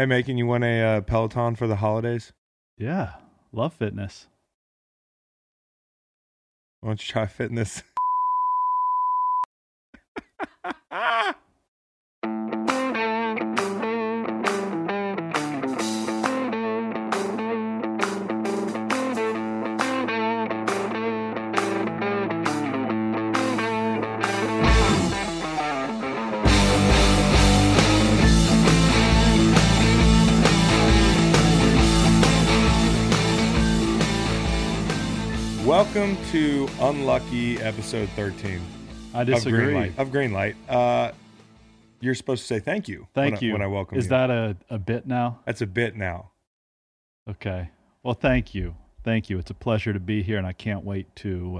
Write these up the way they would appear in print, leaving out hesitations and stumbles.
Hey, Macon, you want a Peloton for the holidays? Yeah, love fitness. Why don't you try fitness? Welcome to Unlucky Episode 13. I disagree. Of Greenlight. You're supposed to say thank you. Thank you when I welcome you. Is that a bit now? That's a bit now. Okay. Well, thank you. Thank you. It's a pleasure to be here, and I can't wait to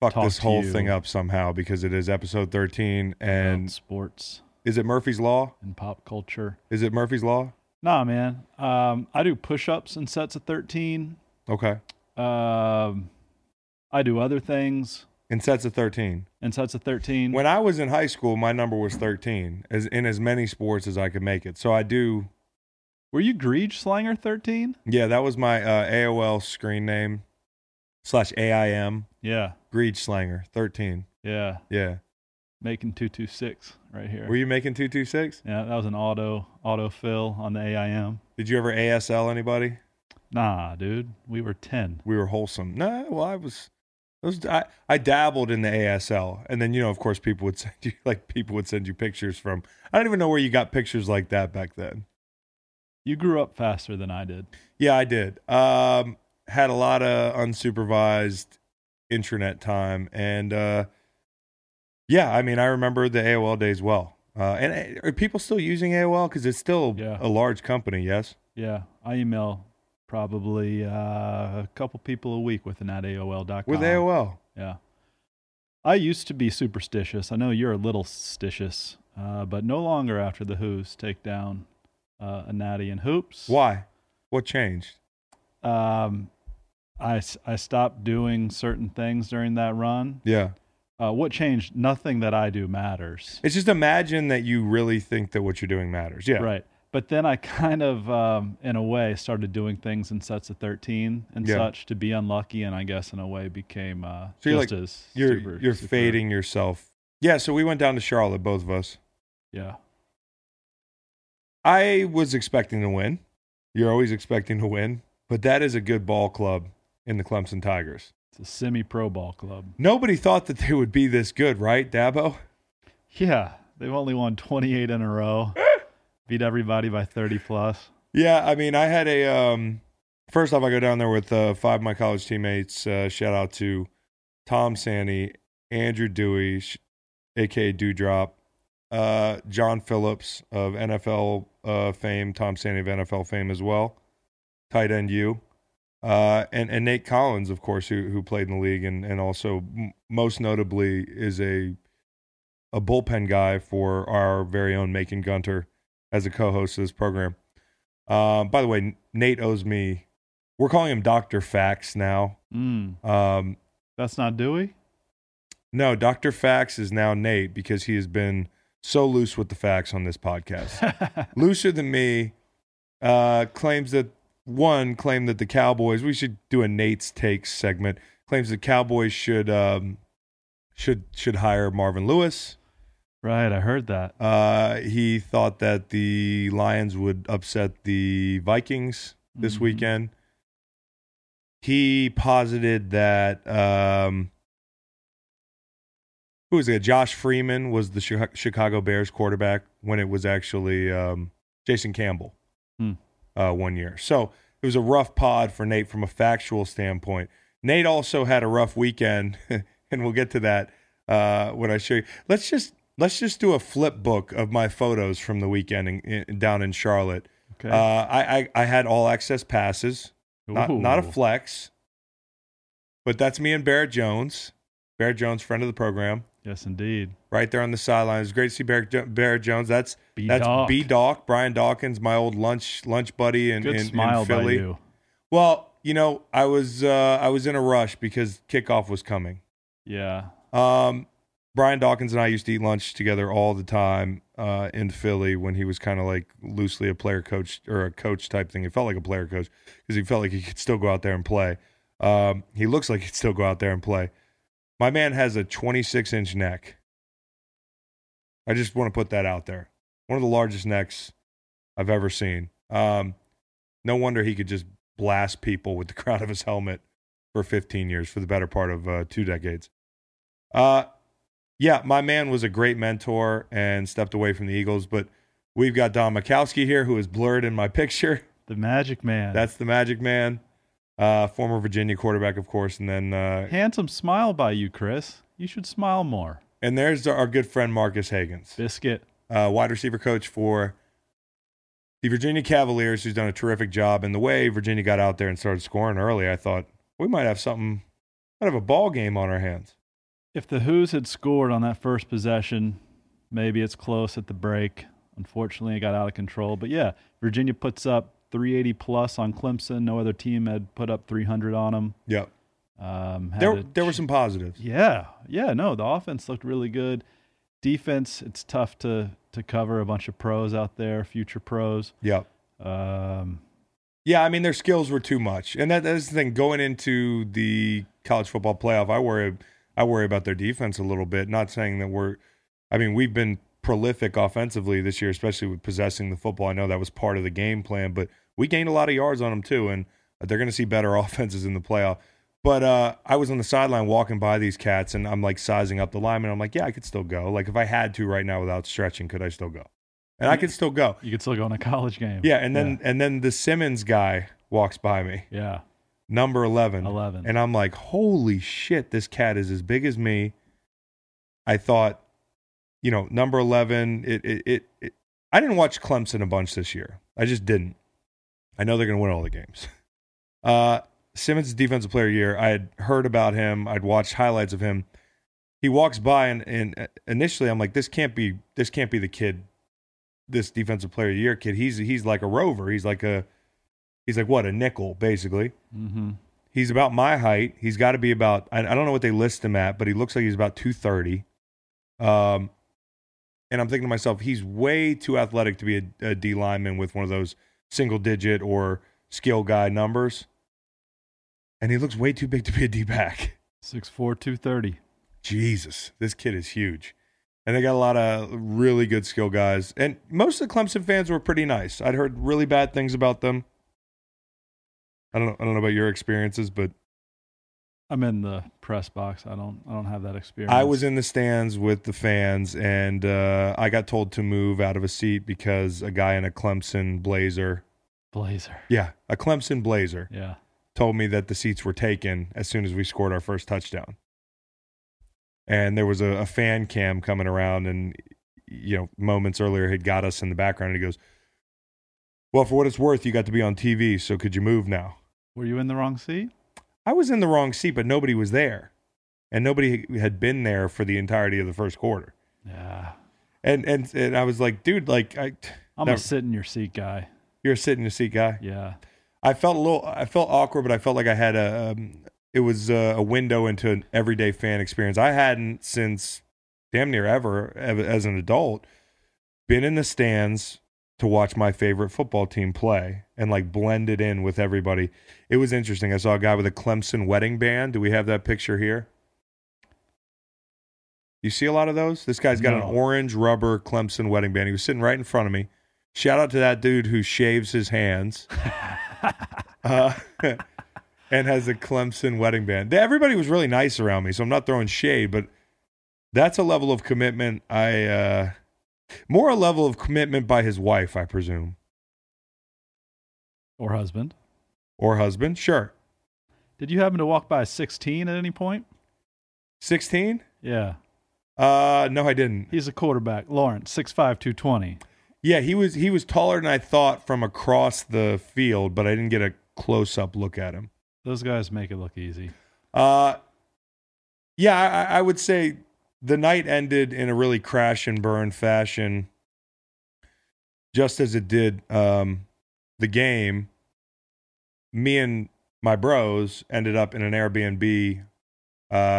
fuck this whole thing up somehow, because it is Episode 13 and sports. Is it Murphy's Law? And pop culture. Is it Murphy's Law? Nah, man. I do push-ups in sets of 13. Okay. I do other things. In sets of 13. In sets of 13. When I was in high school, my number was 13, as in as many sports as I could make it. So I do. Were you Greege Slanger 13? Yeah, that was my AOL screen name / AIM. Yeah. Greege Slanger 13. Yeah. Yeah. Making 226 right here. Were you making 226? Yeah, that was an autofill on the AIM. Did you ever ASL anybody? Nah, dude. We were 10. We were wholesome. Nah, well, I dabbled in the ASL, and then, you know, of course, people would send you pictures from. I don't even know where you got pictures like that back then. You grew up faster than I did. Yeah, I did. Had a lot of unsupervised intranet time, and yeah, I mean, I remember the AOL days well. And are people still using AOL? Because it's still a large company. Yes. Yeah, I email probably a couple people a week with an @AOL.com. With AOL. Yeah. I used to be superstitious. I know you're a little stitious, but no longer after the Hoos take down a natty and hoops. Why? What changed? I stopped doing certain things during that run. Yeah. What changed? Nothing that I do matters. It's just imagine that you really think that what you're doing matters. Yeah. Right. But then I kind of, in a way, started doing things in sets of 13 and such to be unlucky, and I guess in a way became so just like, as you're super fading yourself. Yeah, so we went down to Charlotte, both of us. Yeah. I was expecting to win. You're always expecting to win. But that is a good ball club in the Clemson Tigers. It's a semi-pro ball club. Nobody thought that they would be this good, right, Dabo? Yeah, they've only won 28 in a row. Beat everybody by 30 plus. Yeah, I mean, I had a first off, I go down there with 5 of my college teammates. Shout out to Tom Sanny, Andrew Dewey, a.k.a. Dewdrop, John Phillips of NFL fame, Tom Sanny of NFL fame as well, tight end U, and Nate Collins, of course, who played in the league and also most notably is a bullpen guy for our very own Macon Gunter, as a co-host of this program. By the way, Nate owes me. We're calling him Dr. Fax now. That's not Dewey? No, Dr. Fax is now Nate because he has been so loose with the facts on this podcast. Looser than me. Claimed that the Cowboys, we should do a Nate's Takes segment, claims the Cowboys should hire Marvin Lewis. Right, I heard that. He thought that the Lions would upset the Vikings this weekend. He posited that who was it? Josh Freeman was the Chicago Bears quarterback when it was actually Jason Campbell 1 year. So it was a rough pod for Nate from a factual standpoint. Nate also had a rough weekend, and we'll get to that when I show you. Let's just do a flip book of my photos from the weekend down in Charlotte. Okay. I had all access passes, not a flex, but that's me and Barrett Jones. Barrett Jones, friend of the program. Yes, indeed. Right there on the sideline. It was great to see Barrett Jones. That's B-Doc, Brian Dawkins, my old lunch buddy in Philly. By you. Well, you know, I was in a rush because kickoff was coming. Yeah. Brian Dawkins and I used to eat lunch together all the time in Philly when he was kind of like loosely a player coach or a coach type thing. He felt like a player coach because he felt like he could still go out there and play. He looks like he could still go out there and play. My man has a 26-inch neck. I just want to put that out there. One of the largest necks I've ever seen. No wonder he could just blast people with the crown of his helmet for 15 years, for the better part of 2 decades. Yeah, my man was a great mentor and stepped away from the Eagles, but we've got Don Majkowski here, who is blurred in my picture. The Magic Man. That's the Magic Man. Former Virginia quarterback, of course, and then... handsome smile by you, Chris. You should smile more. And there's our good friend Marcus Hagans. Biscuit. Wide receiver coach for the Virginia Cavaliers, who's done a terrific job. And the way Virginia got out there and started scoring early, I thought, we might have something, might have a ball game on our hands. If the Hoos had scored on that first possession, maybe it's close at the break. Unfortunately, it got out of control. But, yeah, Virginia puts up 380-plus on Clemson. No other team had put up 300 on them. Yep. There were some positives. Yeah. Yeah, no, the offense looked really good. Defense, it's tough to cover a bunch of pros out there, future pros. Yep. Yeah, I mean, their skills were too much. And that's the thing. Going into the college football playoff, I worry about their defense a little bit. Not saying that we've been prolific offensively this year, especially with possessing the football. I know that was part of the game plan, but we gained a lot of yards on them too, and they're going to see better offenses in the playoff. But I was on the sideline walking by these cats, and I'm like sizing up the linemen. I'm like, yeah, I could still go. Like if I had to right now without stretching, could I still go? And I could still go. You could still go in a college game. Yeah, and then the Simmons guy walks by me. Yeah. Number 11. And I'm like, holy shit, this cat is as big as me. I thought, you know, number 11, I didn't watch Clemson a bunch this year. I just didn't. I know they're going to win all the games. Simmons, defensive player of the year. I had heard about him. I'd watched highlights of him. He walks by, and initially I'm like, this can't be the kid, this defensive player of the year kid. He's like a rover. He's like, what, a nickel, basically. Mm-hmm. He's about my height. He's got to be about, I don't know what they list him at, but he looks like he's about 230. And I'm thinking to myself, he's way too athletic to be a D lineman with one of those single-digit or skill guy numbers. And he looks way too big to be a D-back. 6'4", 230. Jesus, this kid is huge. And they got a lot of really good skill guys. And most of the Clemson fans were pretty nice. I'd heard really bad things about them. I don't know about your experiences, but I'm in the press box. I don't have that experience. I was in the stands with the fans, and I got told to move out of a seat because a guy in a Clemson blazer. Yeah, a Clemson blazer. Yeah. Told me that the seats were taken as soon as we scored our first touchdown. And there was a fan cam coming around, and you know, moments earlier had got us in the background, and he goes, "Well, for what it's worth, you got to be on TV, so could you move now?" Were you in the wrong seat? I was in the wrong seat, but nobody was there. And nobody had been there for the entirety of the first quarter. Yeah. And I was like, dude, like I'm a sit in your seat guy. You're a sit in your seat guy? Yeah. I felt awkward, but I felt like I had a window into an everyday fan experience. I hadn't since damn near ever as an adult been in the stands to watch my favorite football team play and like blend it in with everybody. It was interesting. I saw a guy with a Clemson wedding band. Do we have that picture here? You see a lot of those? This guy's got an orange rubber Clemson wedding band. He was sitting right in front of me. Shout out to that dude who shaves his hands and has a Clemson wedding band. Everybody was really nice around me, so I'm not throwing shade, but that's a level of commitment more a level of commitment by his wife, I presume. Or husband, sure. Did you happen to walk by 16 at any point? 16? Yeah. No, I didn't. He's a quarterback, Lawrence, 6'5", 220. Yeah, he was taller than I thought from across the field, but I didn't get a close-up look at him. Those guys make it look easy. Yeah, I would say... The night ended in a really crash and burn fashion, just as it did the game. Me and my bros ended up in an Airbnb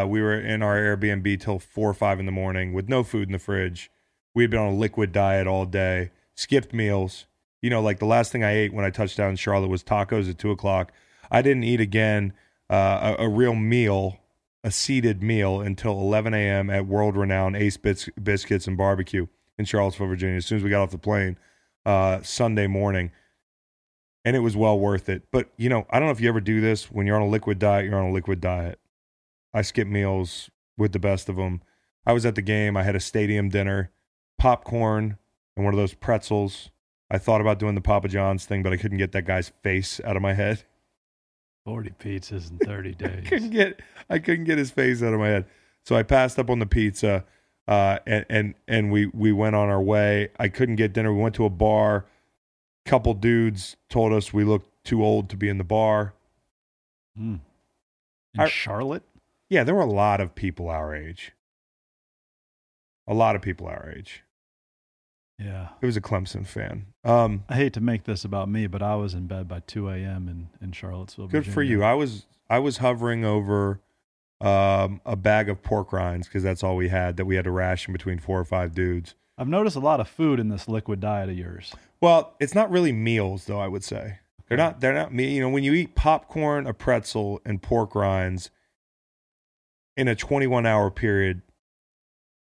We were in our Airbnb till 4 or 5 in the morning with no food in the fridge. We had been on a liquid diet all day, skipped meals. You know, like the last thing I ate when I touched down in Charlotte was tacos at 2 o'clock. I didn't eat again a real meal, a seated meal, until 11 a.m. at world-renowned Ace Biscuits and Barbecue in Charlottesville, Virginia, as soon as we got off the plane Sunday morning. And it was well worth it. But, you know, I don't know if you ever do this. When you're on a liquid diet, you're on a liquid diet. I skip meals with the best of them. I was at the game. I had a stadium dinner, popcorn, and one of those pretzels. I thought about doing the Papa John's thing, but I couldn't get that guy's face out of my head. 40 pizzas in 30 days. I couldn't get his face out of my head. So I passed up on the pizza, and we went on our way. I couldn't get dinner. We went to a bar. Couple dudes told us we looked too old to be in the bar. Mm. In Charlotte? Yeah, there were a lot of people our age. Yeah. It was a Clemson fan. I hate to make this about me, but I was in bed by 2 a.m. in Charlottesville, Virginia. Good for you. I was hovering over a bag of pork rinds because that's all we had, that we had to ration between 4 or 5 dudes. I've noticed a lot of food in this liquid diet of yours. Well, it's not really meals, though, I would say. Okay. They're not meals. You know, when you eat popcorn, a pretzel, and pork rinds in a 21-hour period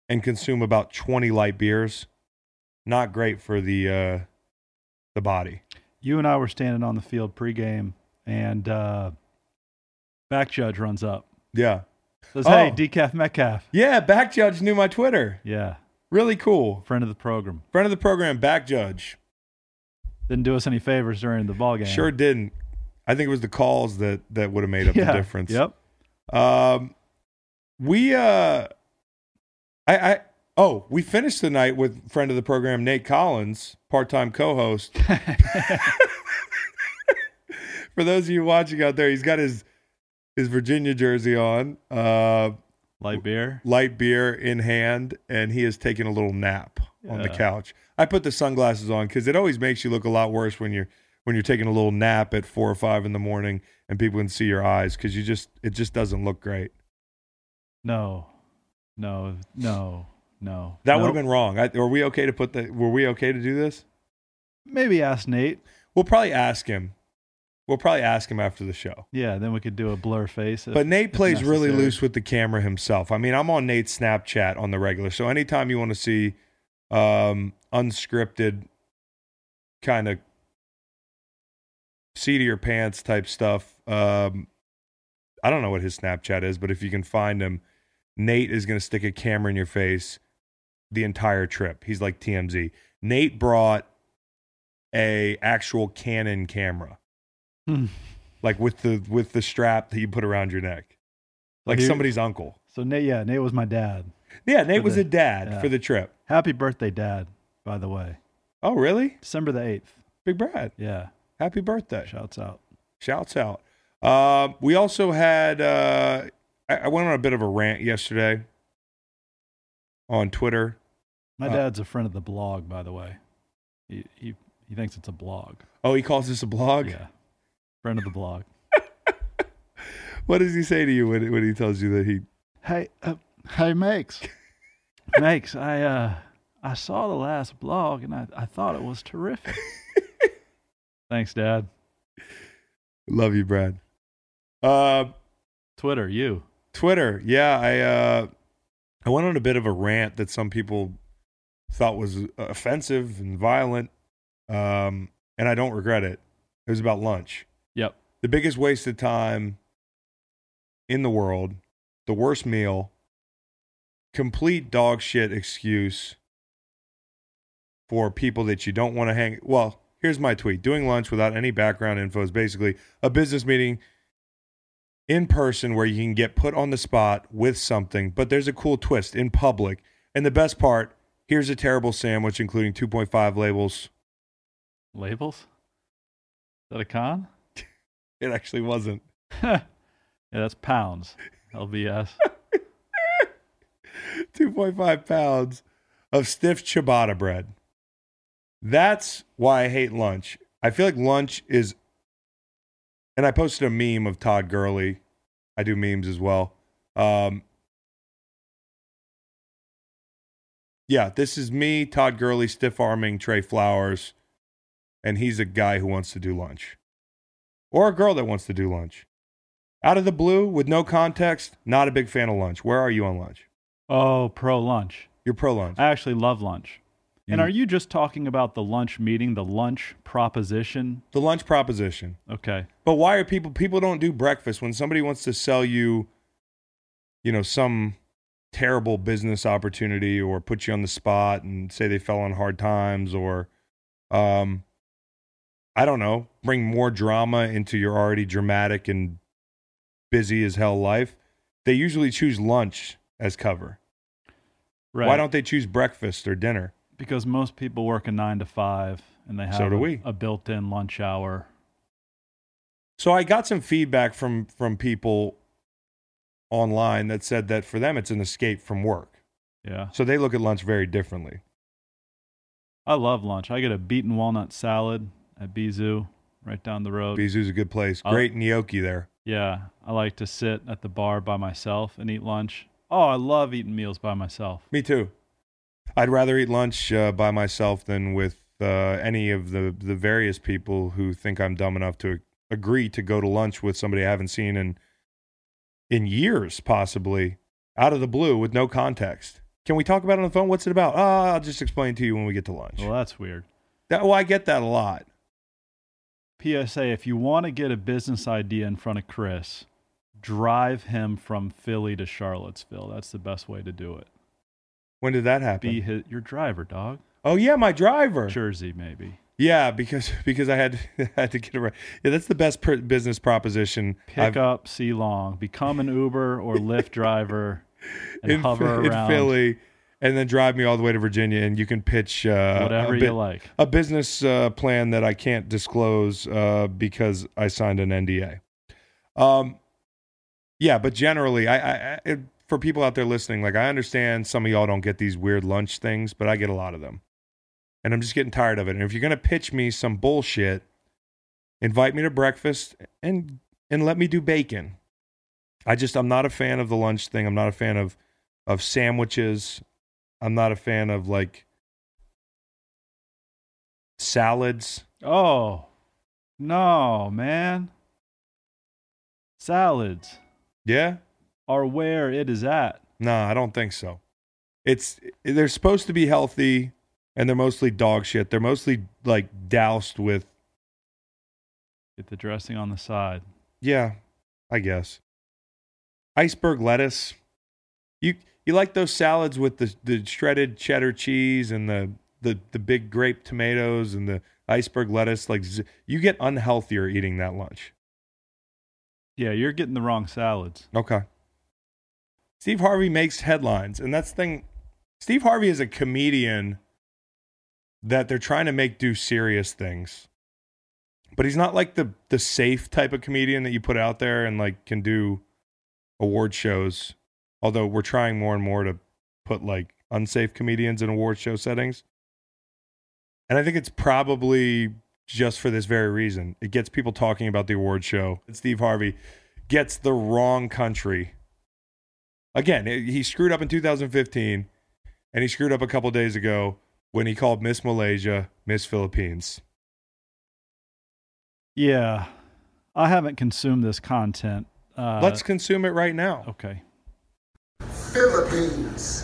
and consume about 20 light beers, not great for the body. You and I were standing on the field pregame, and Back Judge runs up. Yeah. Says, hey, Decaf Metcalf. Yeah, Back Judge knew my Twitter. Yeah. Really cool. Friend of the program. Back Judge. Didn't do us any favors during the ballgame. Sure didn't. I think it was the calls that would have made up the difference. Yep. We finished the night with friend of the program, Nate Collins, part-time co-host. For those of you watching out there, he's got his Virginia jersey on. Light beer in hand, and he has taken a little nap on the couch. I put the sunglasses on because it always makes you look a lot worse when you're taking a little nap at 4 or 5 in the morning and people can see your eyes because it just doesn't look great. No. That would have been wrong. Were we okay to do this? Maybe ask Nate. We'll probably ask him after the show. Yeah, then we could do a blur face. But Nate plays really loose with the camera himself. I mean, I'm on Nate's Snapchat on the regular. So anytime you want to see unscripted kind of seat of your pants type stuff, I don't know what his Snapchat is, but if you can find him, Nate is going to stick a camera in your face the entire trip. He's like TMZ. Nate brought a actual Canon camera, like with the strap that you put around your neck, like somebody's uncle. So Nate was my dad. Yeah, Nate was a dad for the trip. Happy birthday, Dad! By the way. Oh, really? December 8th. Big Brad. Yeah. Happy birthday! Shouts out. We also had. I went on a bit of a rant yesterday on Twitter. My dad's a friend of the blog, by the way. He thinks it's a blog. Oh, he calls this a blog? Yeah. Friend of the blog. What does he say to you when he tells you that he... Hey, Makes, I saw the last blog and I thought it was terrific. Thanks, Dad. Love you, Brad. Twitter. Yeah, I went on a bit of a rant that some people thought was offensive and violent, and I don't regret it. It was about lunch. Yep. The biggest waste of time in the world, the worst meal, complete dog shit excuse for people that you don't want to hang. Well, here's my tweet. Doing lunch without any background info is basically a business meeting in person where you can get put on the spot with something, but there's a cool twist in public. And the best part, here's a terrible sandwich, including 2.5 labels. Labels? Is that a con? It actually wasn't. Yeah, that's pounds. LBS. 2.5 pounds of stiff ciabatta bread. That's why I hate lunch. I feel like lunch is... And I posted a meme of Todd Gurley. I do memes as well. Yeah, this is me, Todd Gurley, stiff-arming Trey Flowers, and he's a guy who wants to do lunch. Or a girl that wants to do lunch. Out of the blue, with no context, not a big fan of lunch. Where are you on lunch? Oh, pro-lunch. You're pro-lunch. I actually love lunch. Mm. And are you just talking about the lunch meeting, the lunch proposition? The lunch proposition. Okay. But why are people don't do breakfast when somebody wants to sell you, you know, some terrible business opportunity or put you on the spot and say they fell on hard times or, I don't know, bring more drama into your already dramatic and busy as hell life. They usually choose lunch as cover. Right. Why don't they choose breakfast or dinner? Because most people work a 9 to 5 and they have a built-in lunch hour. So I got some feedback from people online that said that for them it's an escape from work. Yeah. So they look at lunch very differently. I love lunch. I get a beaten walnut salad at Bizu right down the road. Bizu's a good place. Great gnocchi there. Yeah. I like to sit at the bar by myself and eat lunch. Oh, I love eating meals by myself. Me too. I'd rather eat lunch by myself than with any of the various people who think I'm dumb enough to agree to go to lunch with somebody I haven't seen in years, possibly, out of the blue with no context. Can we talk about it on the phone? What's it about? I'll just explain to you when we get to lunch. Well, that's weird. I get that a lot. PSA, if you want to get a business idea in front of Chris, drive him from Philly to Charlottesville. That's the best way to do it. When did that happen? Be your driver, dog. Oh, yeah, my driver. Jersey, maybe. Yeah, because I had to get around. Yeah, that's the best business proposition. Pick up C-Long, become an Uber or Lyft driver, and hover around in Philly, and then drive me all the way to Virginia, and you can pitch whatever you like. A business plan that I can't disclose because I signed an NDA. Yeah, but generally, I for people out there listening, like I understand some of y'all don't get these weird lunch things, but I get a lot of them. And I'm just getting tired of it. And if you're going to pitch me some bullshit, invite me to breakfast and let me do bacon. I'm not a fan of the lunch thing. I'm not a fan of sandwiches. I'm not a fan of like salads. Oh, no, man. Salads. Yeah? Are where it is at. No, I don't think so. They're supposed to be healthy. And they're mostly dog shit. They're mostly, like, doused with... Get the dressing on the side. Yeah, I guess. Iceberg lettuce. You like those salads with the shredded cheddar cheese and the big grape tomatoes and the iceberg lettuce. Like, you get unhealthier eating that lunch. Yeah, you're getting the wrong salads. Okay. Steve Harvey makes headlines. And that's the thing. Steve Harvey is a comedian... that they're trying to make do serious things. But he's not like the safe type of comedian that you put out there and like can do award shows. Although we're trying more and more to put like unsafe comedians in award show settings. And I think it's probably just for this very reason. It gets people talking about the award show. And Steve Harvey gets the wrong country. Again, he screwed up in 2015 and he screwed up a couple days ago when he called Miss Malaysia, Miss Philippines. Yeah. I haven't consumed this content. Let's consume it right now. Okay. Philippines.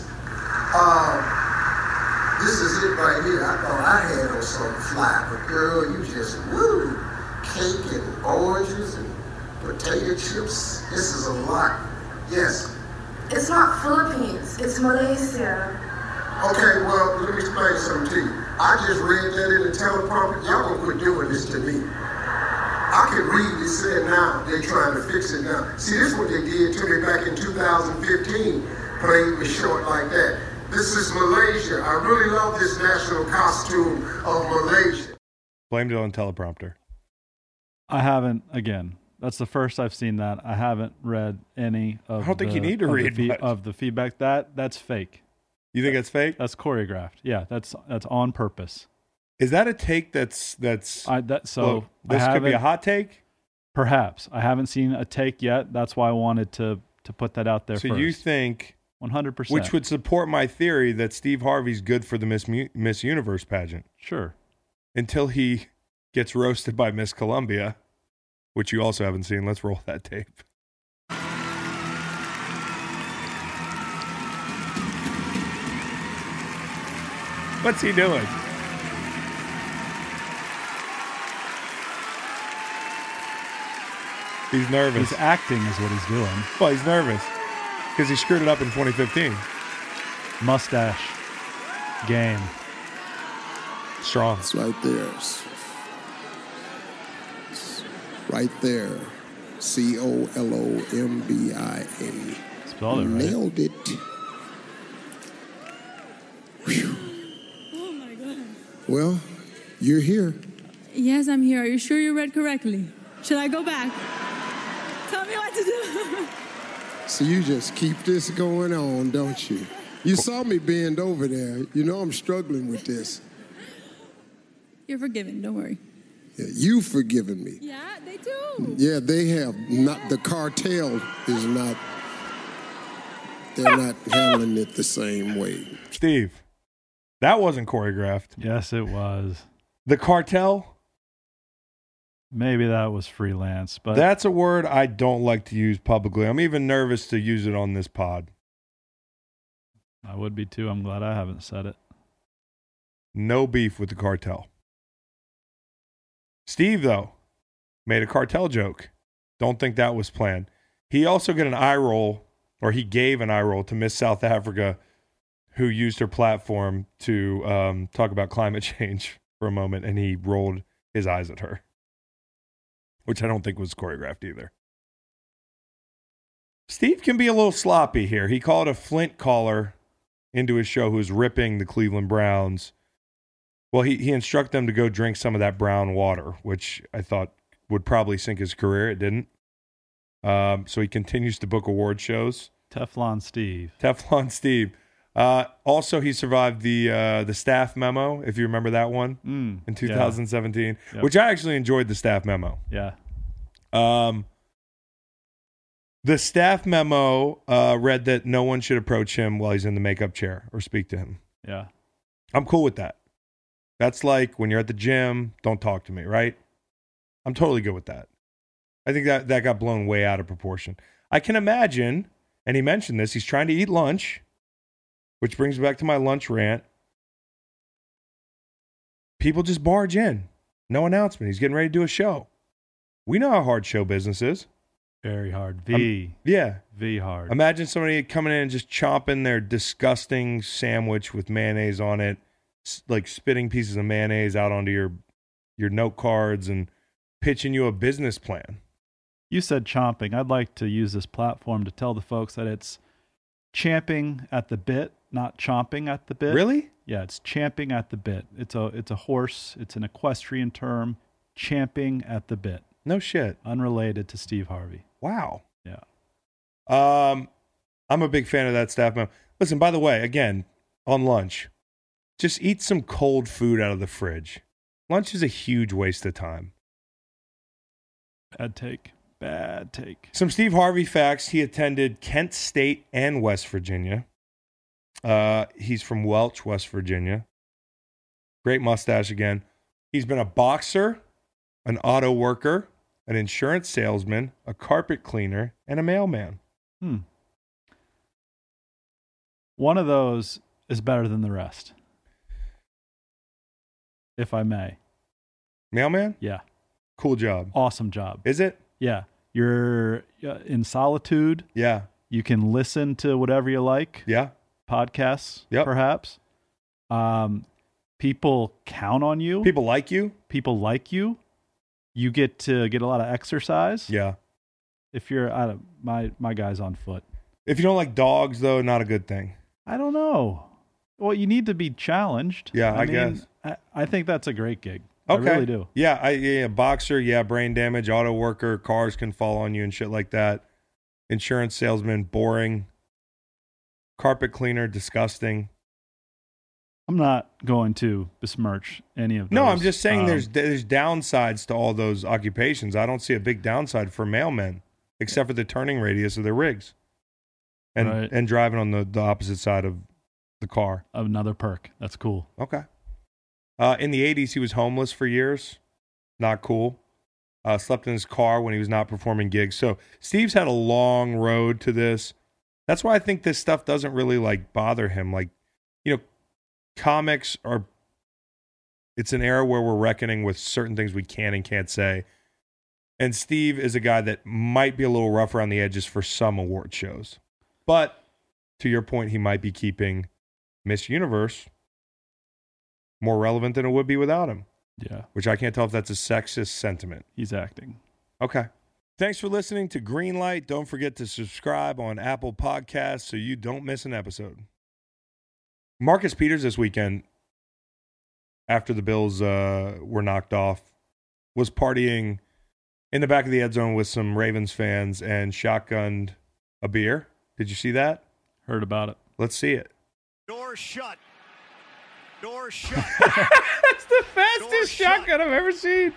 This is it right here. I thought I had on something fly, but girl, you just, woo, cake and oranges and potato chips. This is a lot. Yes. It's not Philippines. It's Malaysia. Okay, well, let me explain something to you. I just read that in the teleprompter. Y'all gonna quit doing this to me. I can read it said now. They're trying to fix it now. See, this is what they did to me back in 2015. Played me short like that. This is Malaysia. I really love this national costume of Malaysia. Blamed it on teleprompter. I haven't, again. That's the first I've seen that. I haven't read any of the... I don't think you need to read of the feedback. That's fake. You think that's fake? That's choreographed. Yeah, that's on purpose. Is that a take that's? Look, this could be a hot take? Perhaps. I haven't seen a take yet. That's why I wanted to to put that out there first. So you think 100%. Which would support my theory that Steve Harvey's good for the Miss Universe pageant. Sure. Until he gets roasted by Miss Columbia, which you also haven't seen. Let's roll that tape. What's he doing? He's nervous. He's acting is what he's doing. Well, he's nervous because he screwed it up in 2015. Mustache game. Strong. It's right there. It's right there. Colombi. Spelled it right. Nailed it. Whew. Oh, my God. Well, you're here. Yes, I'm here. Are you sure you read correctly? Should I go back? Tell me what to do. So you just keep this going on, don't you? You saw me bend over there. You know I'm struggling with this. You're forgiven. Don't worry. Yeah, you've forgiven me. Yeah, they do. Yeah, they have. Yeah. Not the cartel is not. They're not handling it the same way. Steve, that wasn't choreographed. Yes, it was. The cartel. Maybe that was freelance, but that's a word I don't like to use publicly. I'm even nervous to use it on this pod. I would be too. I'm glad I haven't said it. No beef with the cartel. Steve, though, made a cartel joke. Don't think that was planned. He also got an eye roll, or he gave an eye roll to Miss South Africa, who used her platform to talk about climate change for a moment, and he rolled his eyes at her. Which I don't think was choreographed either. Steve can be a little sloppy here. He called a Flint caller into his show who's ripping the Cleveland Browns. Well, he instructed them to go drink some of that brown water, which I thought would probably sink his career. It didn't. So he continues to book award shows. Teflon Steve. Also, he survived the staff memo, if you remember that one, in 2017, yeah. Yep. Which I actually enjoyed the staff memo. Yeah. The staff memo read that no one should approach him while he's in the makeup chair or speak to him. Yeah. I'm cool with that. That's like when you're at the gym, don't talk to me, right? I'm totally good with that. I think that got blown way out of proportion. I can imagine, and he mentioned this, he's trying to eat lunch. Which brings me back to my lunch rant. People just barge in. No announcement. He's getting ready to do a show. We know how hard show business is. Very hard. V hard. Imagine somebody coming in and just chomping their disgusting sandwich with mayonnaise on it, like spitting pieces of mayonnaise out onto your note cards and pitching you a business plan. You said chomping. I'd like to use this platform to tell the folks that it's champing at the bit. Not chomping at the bit. Really? Yeah, it's champing at the bit. It's a horse. It's an equestrian term. Champing at the bit. No shit. Unrelated to Steve Harvey. Wow. Yeah. I'm a big fan of that staff member. Listen, by the way, again, on lunch, just eat some cold food out of the fridge. Lunch is a huge waste of time. Bad take. Some Steve Harvey facts. He attended Kent State and West Virginia. He's from Welch, West Virginia. Great mustache again. He's been a boxer, an auto worker, an insurance salesman, a carpet cleaner, and a mailman. One of those is better than the rest. If I may. Mailman? Yeah. Cool job. Awesome job. Is it? Yeah. You're in solitude. Yeah. You can listen to whatever you like. Yeah. Podcasts, yep. Perhaps. People count on you. People like you. You get to get a lot of exercise. Yeah. If you're out of my guy's on foot. If you don't like dogs, though, not a good thing. I don't know. Well, you need to be challenged. Yeah, I guess. I think that's a great gig. Okay. I really do. Yeah, boxer. Yeah, brain damage, auto worker, cars can fall on you and shit like that. Insurance salesman, boring. Carpet cleaner, disgusting. I'm not going to besmirch any of those. No, I'm just saying there's downsides to all those occupations. I don't see a big downside for mailmen, except for the turning radius of their rigs. and right. and driving on the opposite side of the car. Another perk. That's cool. Okay. In the 80s, he was homeless for years. Not cool. Slept in his car when he was not performing gigs. So Steve's had a long road to this. That's why I think this stuff doesn't really like bother him. Like, you know, comics are, it's an era where we're reckoning with certain things we can and can't say. And Steve is a guy that might be a little rough around the edges for some award shows. But to your point, he might be keeping Miss Universe more relevant than it would be without him. Yeah. Which I can't tell if that's a sexist sentiment. He's acting. Okay. Thanks for listening to Greenlight. Don't forget to subscribe on Apple Podcasts so you don't miss an episode. Marcus Peters this weekend, after the Bills were knocked off, was partying in the back of the end zone with some Ravens fans and shotgunned a beer. Did you see that? Heard about it. Let's see it. Door shut. Door shut. That's the fastest shotgun I've ever seen.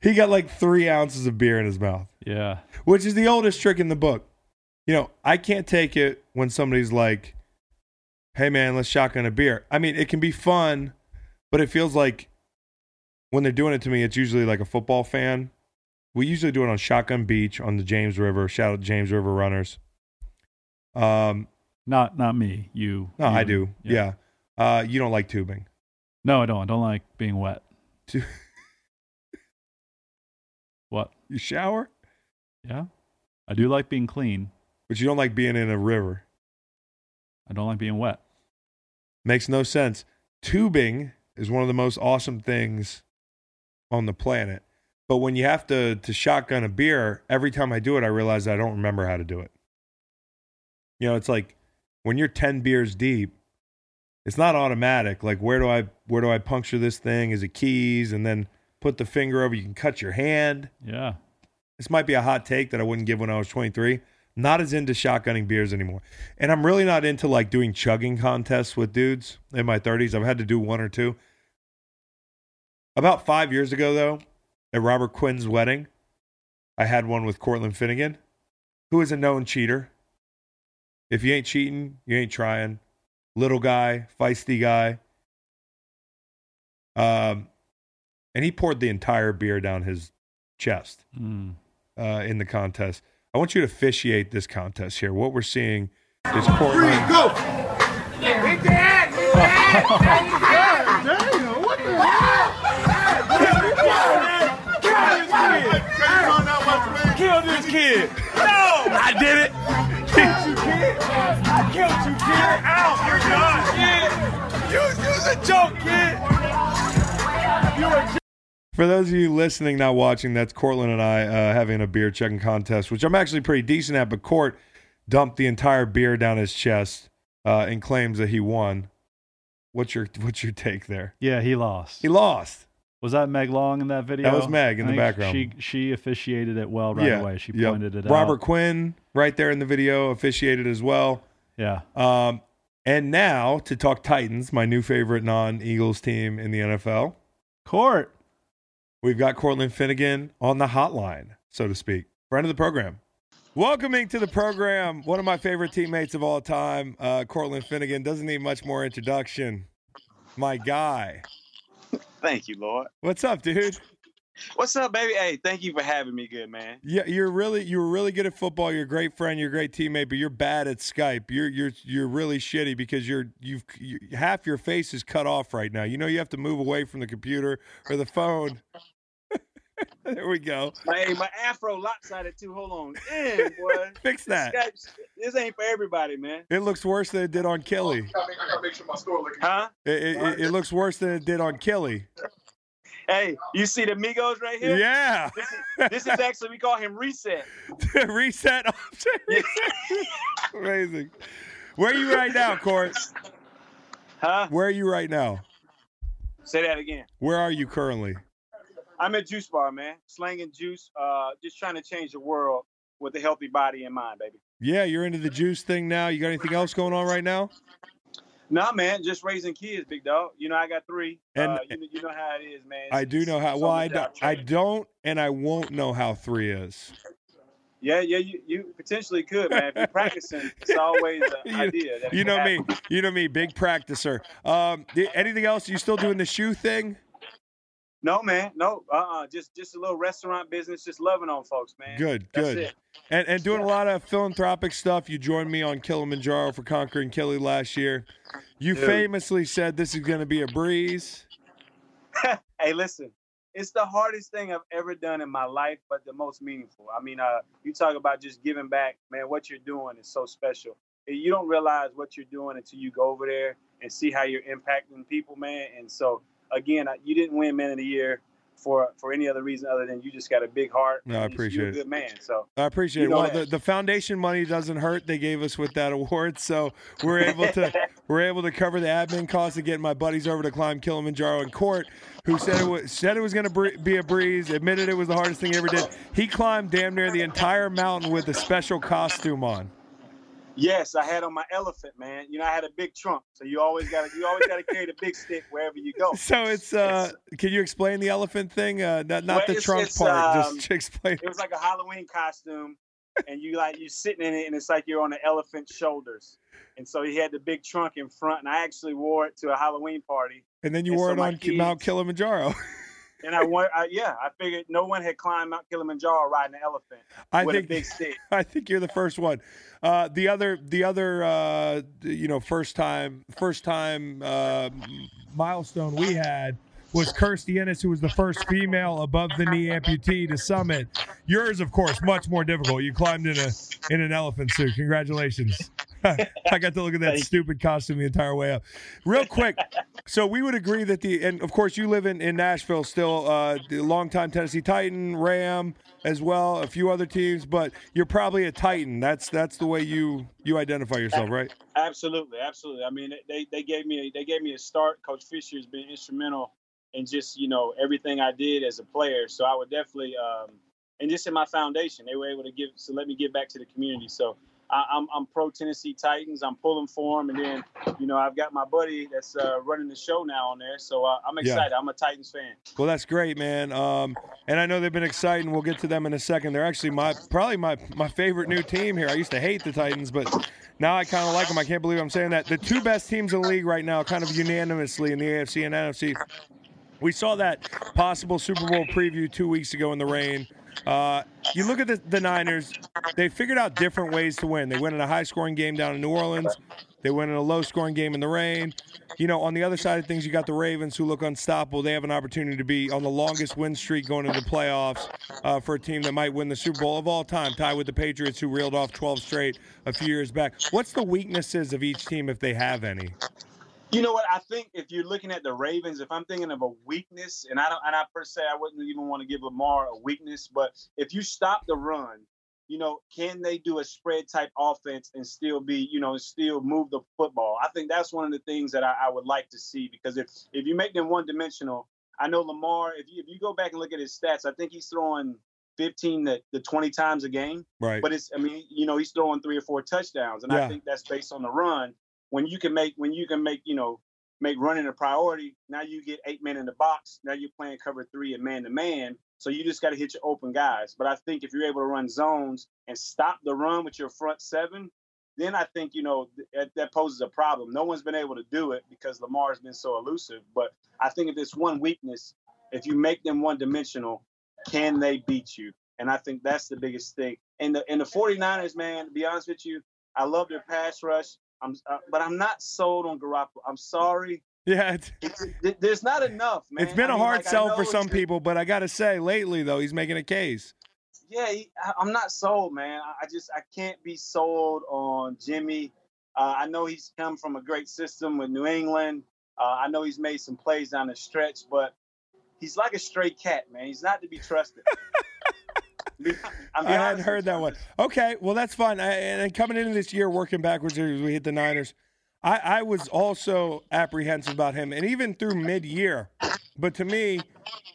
He got like 3 ounces of beer in his mouth. Yeah. Which is the oldest trick in the book. You know, I can't take it when somebody's like, hey, man, let's shotgun a beer. I mean, it can be fun, but it feels like when they're doing it to me, it's usually like a football fan. We usually do it on Shotgun Beach on the James River. Shout out James River Runners. Not me. You. No, you, I do. Yeah. You don't like tubing. No, I don't. I don't like being wet. What? You shower? Yeah. I do like being clean. But you don't like being in a river. I don't like being wet. Makes no sense. Tubing is one of the most awesome things on the planet. But when you have to shotgun a beer, every time I do it, I realize I don't remember how to do it. You know, it's like when you're 10 beers deep, it's not automatic. Like, where do I puncture this thing? Is it keys? And then put the finger over. You can cut your hand. Yeah. This might be a hot take that I wouldn't give when I was 23. Not as into shotgunning beers anymore. And I'm really not into, like, doing chugging contests with dudes in my 30s. I've had to do one or two. About 5 years ago, though, at Robert Quinn's wedding, I had one with Cortland Finnegan, who is a known cheater. If you ain't cheating, you ain't trying. Little guy, feisty guy. And he poured the entire beer down his chest in the contest. I want you to officiate this contest here. What we're seeing is Cortland. Three, go! Big Dad! Big Dad! Damn, what the hell? Kill this kid. No! I did it. I killed you, kid. Out. You're done, kid. You's a joke, kid. You're a joke. For those of you listening, not watching, that's Cortland and I having a beer chugging contest, which I'm actually pretty decent at, but Cort dumped the entire beer down his chest and claims that he won. What's your take there? Yeah, he lost. He lost. Was that Meg Long in that video? That was Meg in the background. She officiated it well right away. She pointed it out. Robert Quinn right there in the video officiated as well. Yeah. And now to talk Titans, my new favorite non-Eagles team in the NFL. Cort. We've got Cortland Finnegan on the hotline, so to speak. Friend of the program. Welcoming to the program, one of my favorite teammates of all time, Cortland Finnegan. Doesn't need much more introduction. My guy. Thank you, Lord. What's up, dude? What's up, baby? Hey, thank you for having me, good man. Yeah, you were really good at football. You're a great friend. You're a great teammate, but you're bad at Skype. You're really shitty because you've half your face is cut off right now. You know you have to move away from the computer or the phone. There we go. Hey, my afro lopsided too. Hold on, damn boy. Fix that. This ain't for everybody, man. It looks worse than it did on Kelly. I gotta make sure my store looking. Huh? It looks worse than it did on Kelly. Hey, you see the Migos right here? Yeah. This is actually, we call him Reset. Reset. Amazing. Where are you right now, Cort? Huh? Where are you right now? Say that again. Where are you currently? I'm at Juice Bar, man. Slanging juice, just trying to change the world with a healthy body in mind, baby. Yeah, you're into the juice thing now. You got anything else going on right now? Nah, man, just raising kids, big dog. You know, I got 3. And you know how it is, man. I do know how. Well, I don't, and I won't know how 3 is. Yeah, you potentially could, man. If you're practicing, it's always an idea. That you know me, big practicer. Anything else? You still doing the shoe thing? No, man. No, just a little restaurant business, just loving on folks, man. Good. It. And doing a lot of philanthropic stuff. You joined me on Kilimanjaro for Conquering Kili last year. Dude, famously said this is going to be a breeze. Hey, listen, it's the hardest thing I've ever done in my life, but the most meaningful. I mean, you talk about just giving back, man, what you're doing is so special. You don't realize what you're doing until you go over there and see how you're impacting people, man. And so, again, you didn't win Man of the Year for any other reason other than you just got a big heart. No, I appreciate it. You're a good man. So I appreciate it. Well, the foundation money doesn't hurt. They gave us with that award, so we're able to cover the admin costs of getting my buddies over to climb Kilimanjaro. And Court, who said it was going to be a breeze, admitted it was the hardest thing he ever did. He climbed damn near the entire mountain with a special costume on. Yes, I had on my elephant, man. You know, I had a big trunk, so you always gotta carry the big stick wherever you go. So it's can you explain the elephant thing? Just explain. It was like a Halloween costume, and you're sitting in it, and it's like you're on the elephant's shoulders. And so he had the big trunk in front, and I actually wore it to a Halloween party. And then you wore it on Mount Kilimanjaro. And I figured no one had climbed Mount Kilimanjaro riding an elephant with a big stick. I think you're the first one. The other first time milestone we had was Kirsty Ennis, who was the first female above the knee amputee to summit. Yours, of course, much more difficult. You climbed in an elephant suit. Congratulations. I got to look at that stupid costume the entire way up. Real quick, so we would agree that and of course you live in Nashville still, the longtime Tennessee Titan, Ram as well, a few other teams, but you're probably a Titan. That's the way you identify yourself, right? Absolutely. I mean, they gave me a start. Coach Fisher's been instrumental in just, everything I did as a player. So I would definitely, and just in my foundation, they were able to let me give back to the community. So I'm pro Tennessee Titans. I'm pulling for them. And then, I've got my buddy that's running the show now on there. So I'm excited. Yeah. I'm a Titans fan. Well, that's great, man. And I know they've been exciting. We'll get to them in a second. They're actually probably my favorite new team here. I used to hate the Titans, but now I kind of like them. I can't believe I'm saying that. The two best teams in the league right now, kind of unanimously in the AFC and NFC. We saw that possible Super Bowl preview 2 weeks ago in the rain. You look at the Niners, they figured out different ways to win. They win in a high-scoring game down in New Orleans. They win in a low-scoring game in the rain. On the other side of things, you got the Ravens, who look unstoppable. They have an opportunity to be on the longest win streak going into the playoffs for a team that might win the Super Bowl of all time, tied with the Patriots, who reeled off 12 straight a few years back. What's the weaknesses of each team, if they have any? You know what? I think if you're looking at the Ravens, if I'm thinking of a weakness, and I per se, I wouldn't even want to give Lamar a weakness, but if you stop the run, can they do a spread type offense and still be, still move the football? I think that's one of the things that I would like to see, because if you make them one dimensional, I know Lamar, if you go back and look at his stats, I think he's throwing 15 to 20 times a game. Right. But he's throwing 3 or 4 touchdowns, and yeah. I think that's based on the run. When you can make running a priority, now you get 8 men in the box. Now you're playing cover 3 and man-to-man. So you just got to hit your open guys. But I think if you're able to run zones and stop the run with your front 7, then I think, that poses a problem. No one's been able to do it because Lamar's been so elusive. But I think if it's one weakness, if you make them one-dimensional, can they beat you? And I think that's the biggest thing. And the 49ers, man, to be honest with you, I love their pass rush. But I'm not sold on Garoppolo. I'm sorry. Yeah, there's not enough, man. It's been a hard sell for some people, but I got to say, lately though, he's making a case. Yeah, I'm not sold, man. I can't be sold on Jimmy. I know he's come from a great system with New England. I know he's made some plays down the stretch, but he's like a stray cat, man. He's not to be trusted. I hadn't heard that one. Okay, well, that's fine. And coming into this year, working backwards as we hit the Niners, I was also apprehensive about him, and even through mid-year. But to me,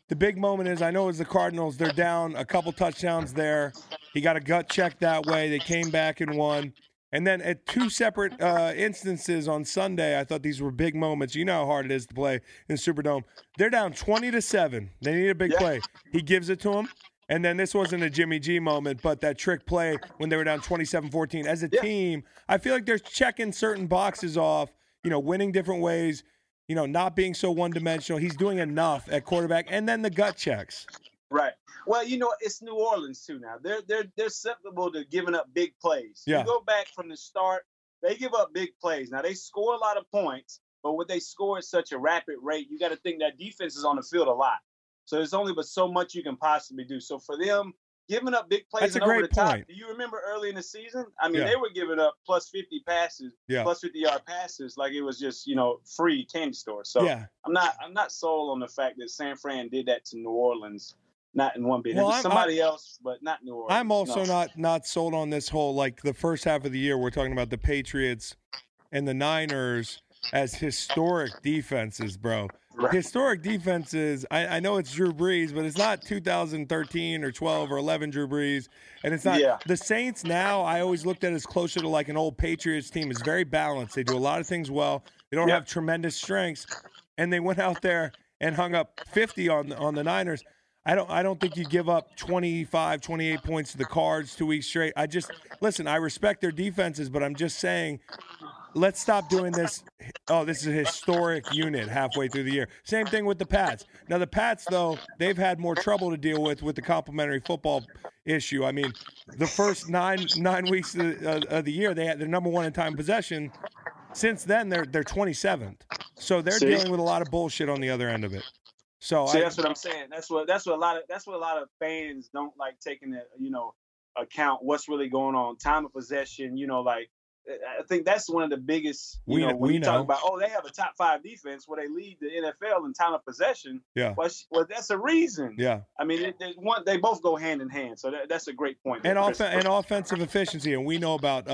the big moment is, I know it was the Cardinals. They're down a couple touchdowns there. He got a gut check that way. They came back and won. And then at 2 separate instances on Sunday, I thought these were big moments. You know how hard it is to play in Superdome. They're down 20-7. They need a big play. He gives it to them. And then this wasn't a Jimmy G moment, but that trick play when they were down 27-14. As a team, I feel like they're checking certain boxes off, you know, winning different ways, you know, not being so one-dimensional. He's doing enough at quarterback. And then the gut checks. Right. Well, you know, it's New Orleans, too, now. They're susceptible to giving up big plays. Yeah. You go back from the start, they give up big plays. Now, they score a lot of points, but what they score at such a rapid rate, you got to think that defense is on the field a lot. So there's only but so much you can possibly do. So for them, giving up big plays and over the top, do you remember early in the season? I mean, they were giving up plus 50 passes, plus 50-yard passes, like it was just, you know, free candy store. So I'm not sold on the fact that San Fran did that to New Orleans. Not in one bit. Well, somebody else, but not New Orleans. I'm also not sold on this whole, like, the first half of the year, we're talking about the Patriots and the Niners as historic defenses, bro. Right. Historic defenses, I know it's Drew Brees, but it's not 2013 or 12 or 11 Drew Brees. And it's not the Saints now, I always looked at as closer to like an old Patriots team. It's very balanced. They do a lot of things well. They don't have tremendous strengths. And they went out there and hung up 50 on the Niners. I don't think you give up 25, 28 points to the Cards 2 weeks straight. I just – listen, I respect their defenses, but I'm just saying let's stop doing this. Oh, this is a historic unit halfway through the year. Same thing with the Pats. Now, the Pats, though, they've had more trouble to deal with the complimentary football issue. I mean, the first nine weeks of the year, they had their number one in time possession. Since then, they're 27th. So they're dealing with a lot of bullshit on the other end of it. So that's what I'm saying. That's what a lot of fans don't like taking into, you know, account what's really going on. Time of possession, you know, like I think that's one of the biggest. You know, when you talk about they have a top five defense where they lead the NFL in time of possession. Yeah. Well, that's a reason. Yeah. I mean, they both go hand in hand. So that's a great point. And offensive efficiency, and we know about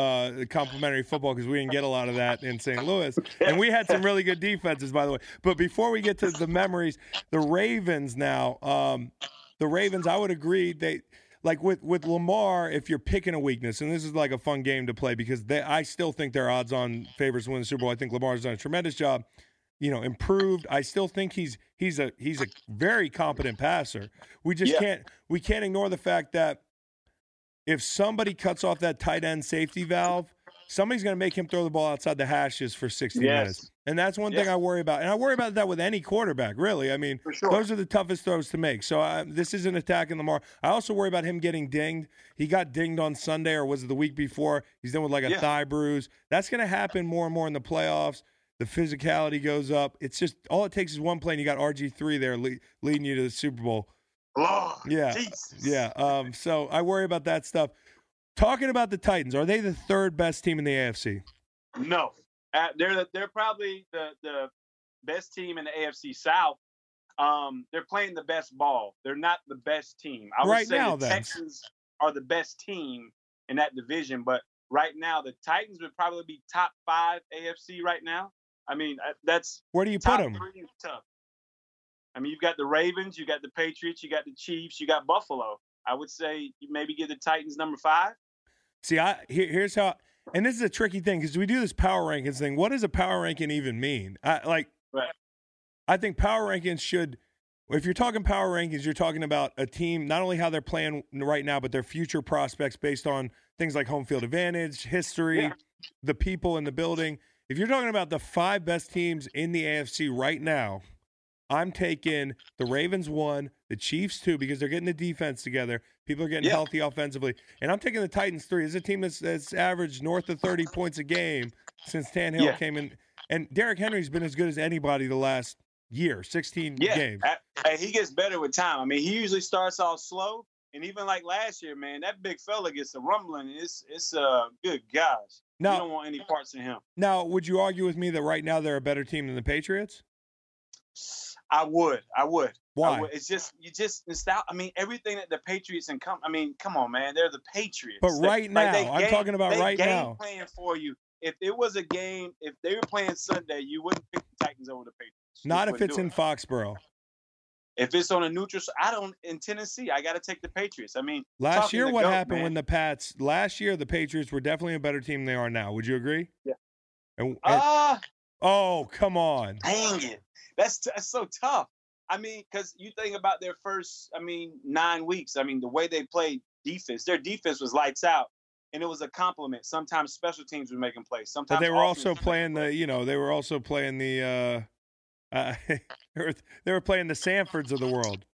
complimentary football because we didn't get a lot of that in St. Louis, and we had some really good defenses, by the way. But before we get to the memories, the Ravens now, I would agree they. Like with Lamar, if you're picking a weakness, and this is like a fun game to play because I still think their odds on favorites to win the Super Bowl. I think Lamar's done a tremendous job, you know, improved. I still think he's a very competent passer. We just can't ignore the fact that if somebody cuts off that tight end safety valve, somebody's going to make him throw the ball outside the hashes for 60 minutes. And that's one thing I worry about. And I worry about that with any quarterback, really. I mean, those are the toughest throws to make. So this is an attack in Lamar. I also worry about him getting dinged. He got dinged on Sunday, or was it the week before? He's done with like a thigh bruise. That's going to happen more and more in the playoffs. The physicality goes up. It's just all it takes is one play, and you got RG3 there leading you to the Super Bowl. Oh, yeah. Jesus. Yeah. So I worry about that stuff. Talking about the Titans, are they the third best team in the AFC? No. They're probably the best team in the AFC South. They're playing the best ball. They're not the best team. I would say now, the Texans are the best team in that division, but right now the Titans would probably be top five AFC right now. I mean, that's where do you put them? Three is tough. I mean, you've got the Ravens, you got the Patriots, you got the Chiefs, you got Buffalo. I would say you maybe give the Titans number five. See, here's how. And this is a tricky thing because we do this power rankings thing. What does a power ranking even mean? I think power rankings should – if you're talking power rankings, you're talking about a team, not only how they're playing right now, but their future prospects based on things like home field advantage, history, the people in the building. If you're talking about the five best teams in the AFC right now, I'm taking the Ravens 1, the Chiefs 2, because they're getting the defense together. People are getting healthy offensively. And I'm taking the Titans 3. This is a team that's averaged north of 30 points a game since Tannehill came in. And Derrick Henry's been as good as anybody the last year, 16 games. He gets better with time. I mean, he usually starts off slow. And even like last year, man, that big fella gets a rumbling. It's good gosh. Now, you don't want any parts of him. Now, would you argue with me that right now they're a better team than the Patriots? I would. Why? I would. It's just I mean, everything that the Patriots I mean, come on, man, they're the Patriots. But I'm talking about right now. They game plan for you. If it was a game, if they were playing Sunday, you wouldn't pick the Titans over the Patriots. Not if it's in Foxborough. If it's on a neutral, in Tennessee, I got to take the Patriots. I mean, last year what happened when the Pats? Last year the Patriots were definitely a better team than they are now. Would you agree? Yeah. Oh, come on. Dang it. That's so tough. I mean, because you think about their first, 9 weeks. I mean, the way they played defense, their defense was lights out. And it was a compliment. Sometimes special teams would make them play. Sometimes they were also playing the, they were also playing the, they were playing the Sanfords of the world.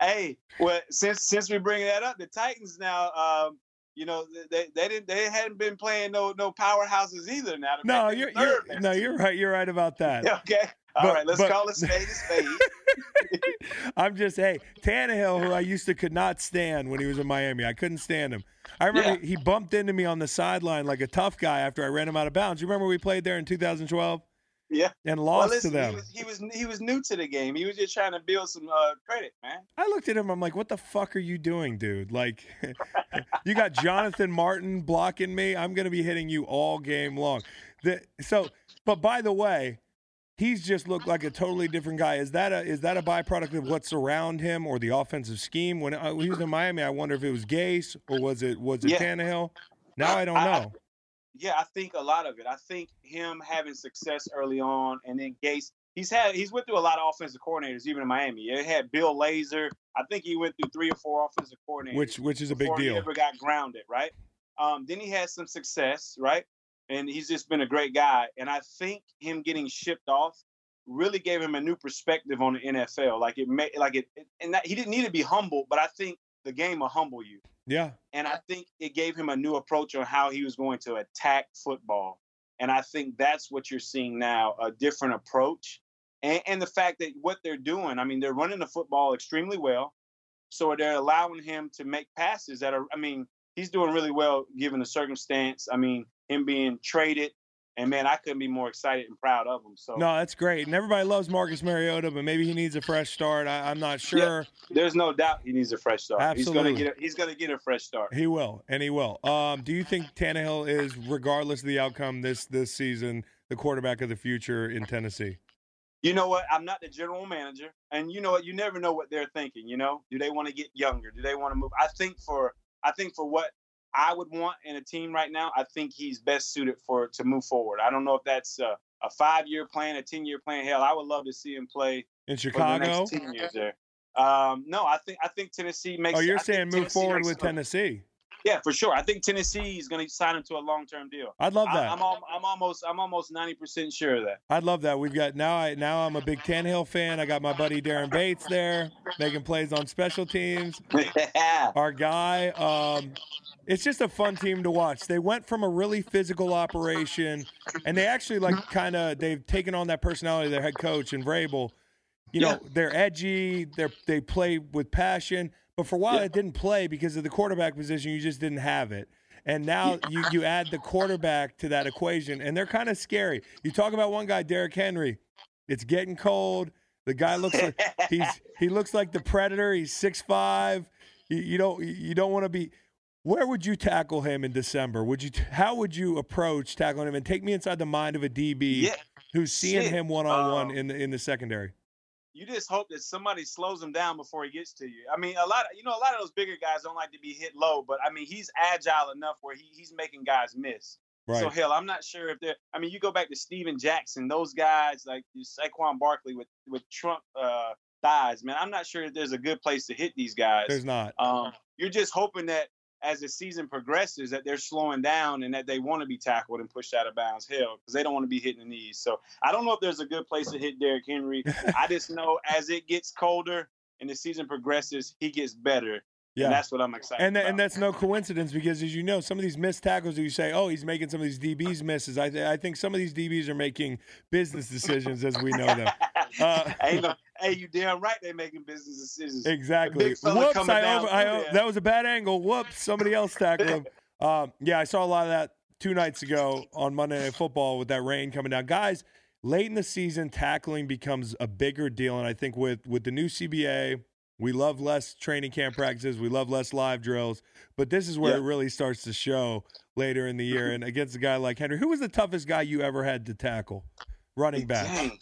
Hey, well, since we bring that up, the Titans now, they hadn't been playing no powerhouses either. Now, no, you're right. You're right about that. Okay, all right. Let's call it spade a spade. I'm just, Tannehill, who I used to could not stand when he was in Miami. I couldn't stand him. I remember he bumped into me on the sideline like a tough guy after I ran him out of bounds. You remember we played there in 2012? Yeah. And lost to them. He was new to the game. He was just trying to build some credit, man. I looked at him. I'm like, what the fuck are you doing, dude? Like, you got Jonathan Martin blocking me. I'm going to be hitting you all game long. But by the way, he's just looked like a totally different guy. Is that a byproduct of what's around him or the offensive scheme? When he was in Miami, I wonder if it was Gase or was it Tannehill? Now I don't know. I think a lot of it. I think him having success early on, and then Gase. He's went through a lot of offensive coordinators, even in Miami. He had Bill Lazor. I think he went through 3 or 4 offensive coordinators, which is a big deal. He ever got grounded, right? Then he had some success, right? And he's just been a great guy. And I think him getting shipped off really gave him a new perspective on the NFL. He didn't need to be humble, but I think the game will humble you. Yeah. And I think it gave him a new approach on how he was going to attack football. And I think that's what you're seeing now, a different approach. And the fact that what they're doing, they're running the football extremely well. So they're allowing him to make passes that are, he's doing really well given the circumstance. Him being traded, and man, I couldn't be more excited and proud of him. So no, that's great, and everybody loves Marcus Mariota, but maybe he needs a fresh start. I'm not sure. Yeah, there's no doubt he needs a fresh start. Absolutely, he's gonna get a fresh start. He will, and he will. Do you think Tannehill is, regardless of the outcome this season, the quarterback of the future in Tennessee? You know what? I'm not the general manager, and you know what? You never know what they're thinking. Do they want to get younger? Do they want to move? I think for what I would want in a team right now, I think he's best suited to move forward. I don't know if that's a 5-year plan, a 10-year plan. Hell, I would love to see him play in Chicago for the next 10 years there. No, I think Tennessee makes. Oh, you're saying move forward with Tennessee? Yeah, for sure. I think Tennessee is going to sign him to a long-term deal. I'd love that. I'm almost 90% sure of that. I'd love that. We've got now I'm a big Tannehill fan. I got my buddy Darren Bates there making plays on special teams. Yeah. Our guy. It's just a fun team to watch. They went from a really physical operation, and they actually they've taken on that personality of their head coach and Vrabel. They're edgy. They play with passion. But for a while, it didn't play because of the quarterback position. You just didn't have it. And now you add the quarterback to that equation, and they're kind of scary. You talk about one guy, Derrick Henry. It's getting cold. The guy looks like he looks like the Predator. He's 6'5". You don't want to be. Where would you tackle him in December? How would you approach tackling him? And take me inside the mind of a DB who's seeing him one-on-one in the secondary. You just hope that somebody slows him down before he gets to you. A lot of those bigger guys don't like to be hit low, but he's agile enough where he's making guys miss. Right. So hell, I'm not sure if they're. You go back to Steven Jackson, those guys like Saquon Barkley with Trump thighs. Man, I'm not sure if there's a good place to hit these guys. There's not. You're just hoping that as the season progresses, that they're slowing down and that they want to be tackled and pushed out of bounds, because they don't want to be hitting the knees. So I don't know if there's a good place to hit Derrick Henry. I just know as it gets colder and the season progresses, he gets better. Yeah. And that's what I'm excited about. And that's no coincidence, because as you know, some of these missed tackles that you say, oh, he's making some of these DBs misses. I think some of these DBs are making business decisions as we know them. Hey, you damn right they're making business decisions. Exactly. Whoops, that was a bad angle. Whoops, somebody else tackled him. I saw a lot of that 2 nights ago on Monday Night Football with that rain coming down. Guys, late in the season, tackling becomes a bigger deal, and I think with the new CBA, we love less training camp practices, we love less live drills, but this is where it really starts to show later in the year. And against a guy like Henry, who was the toughest guy you ever had to tackle? Running back. Dang.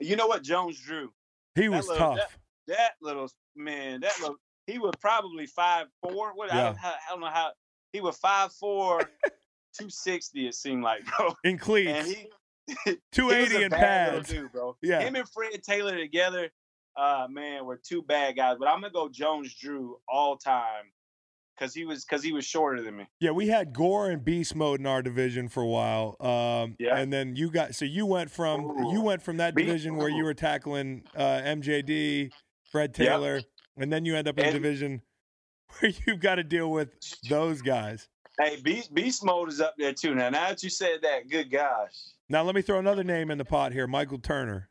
You know what? Jones Drew. He was tough. That little man, he was probably 5'4". I don't know how he was 5'4", 260. It seemed like, bro. In cleats. And he, 280 and pads. Dude, bro. Yeah. Him and Fred Taylor together, man, were two bad guys. But I'm gonna go Jones Drew all time. Cause he was shorter than me. Yeah, we had Gore and Beast Mode in our division for a while. And then you got you went from that division where you were tackling MJD, Fred Taylor, and then you end up in a division where you've got to deal with those guys. Hey, Beast Mode is up there too. Now that you said that, good gosh. Now let me throw another name in the pot here, Michael Turner,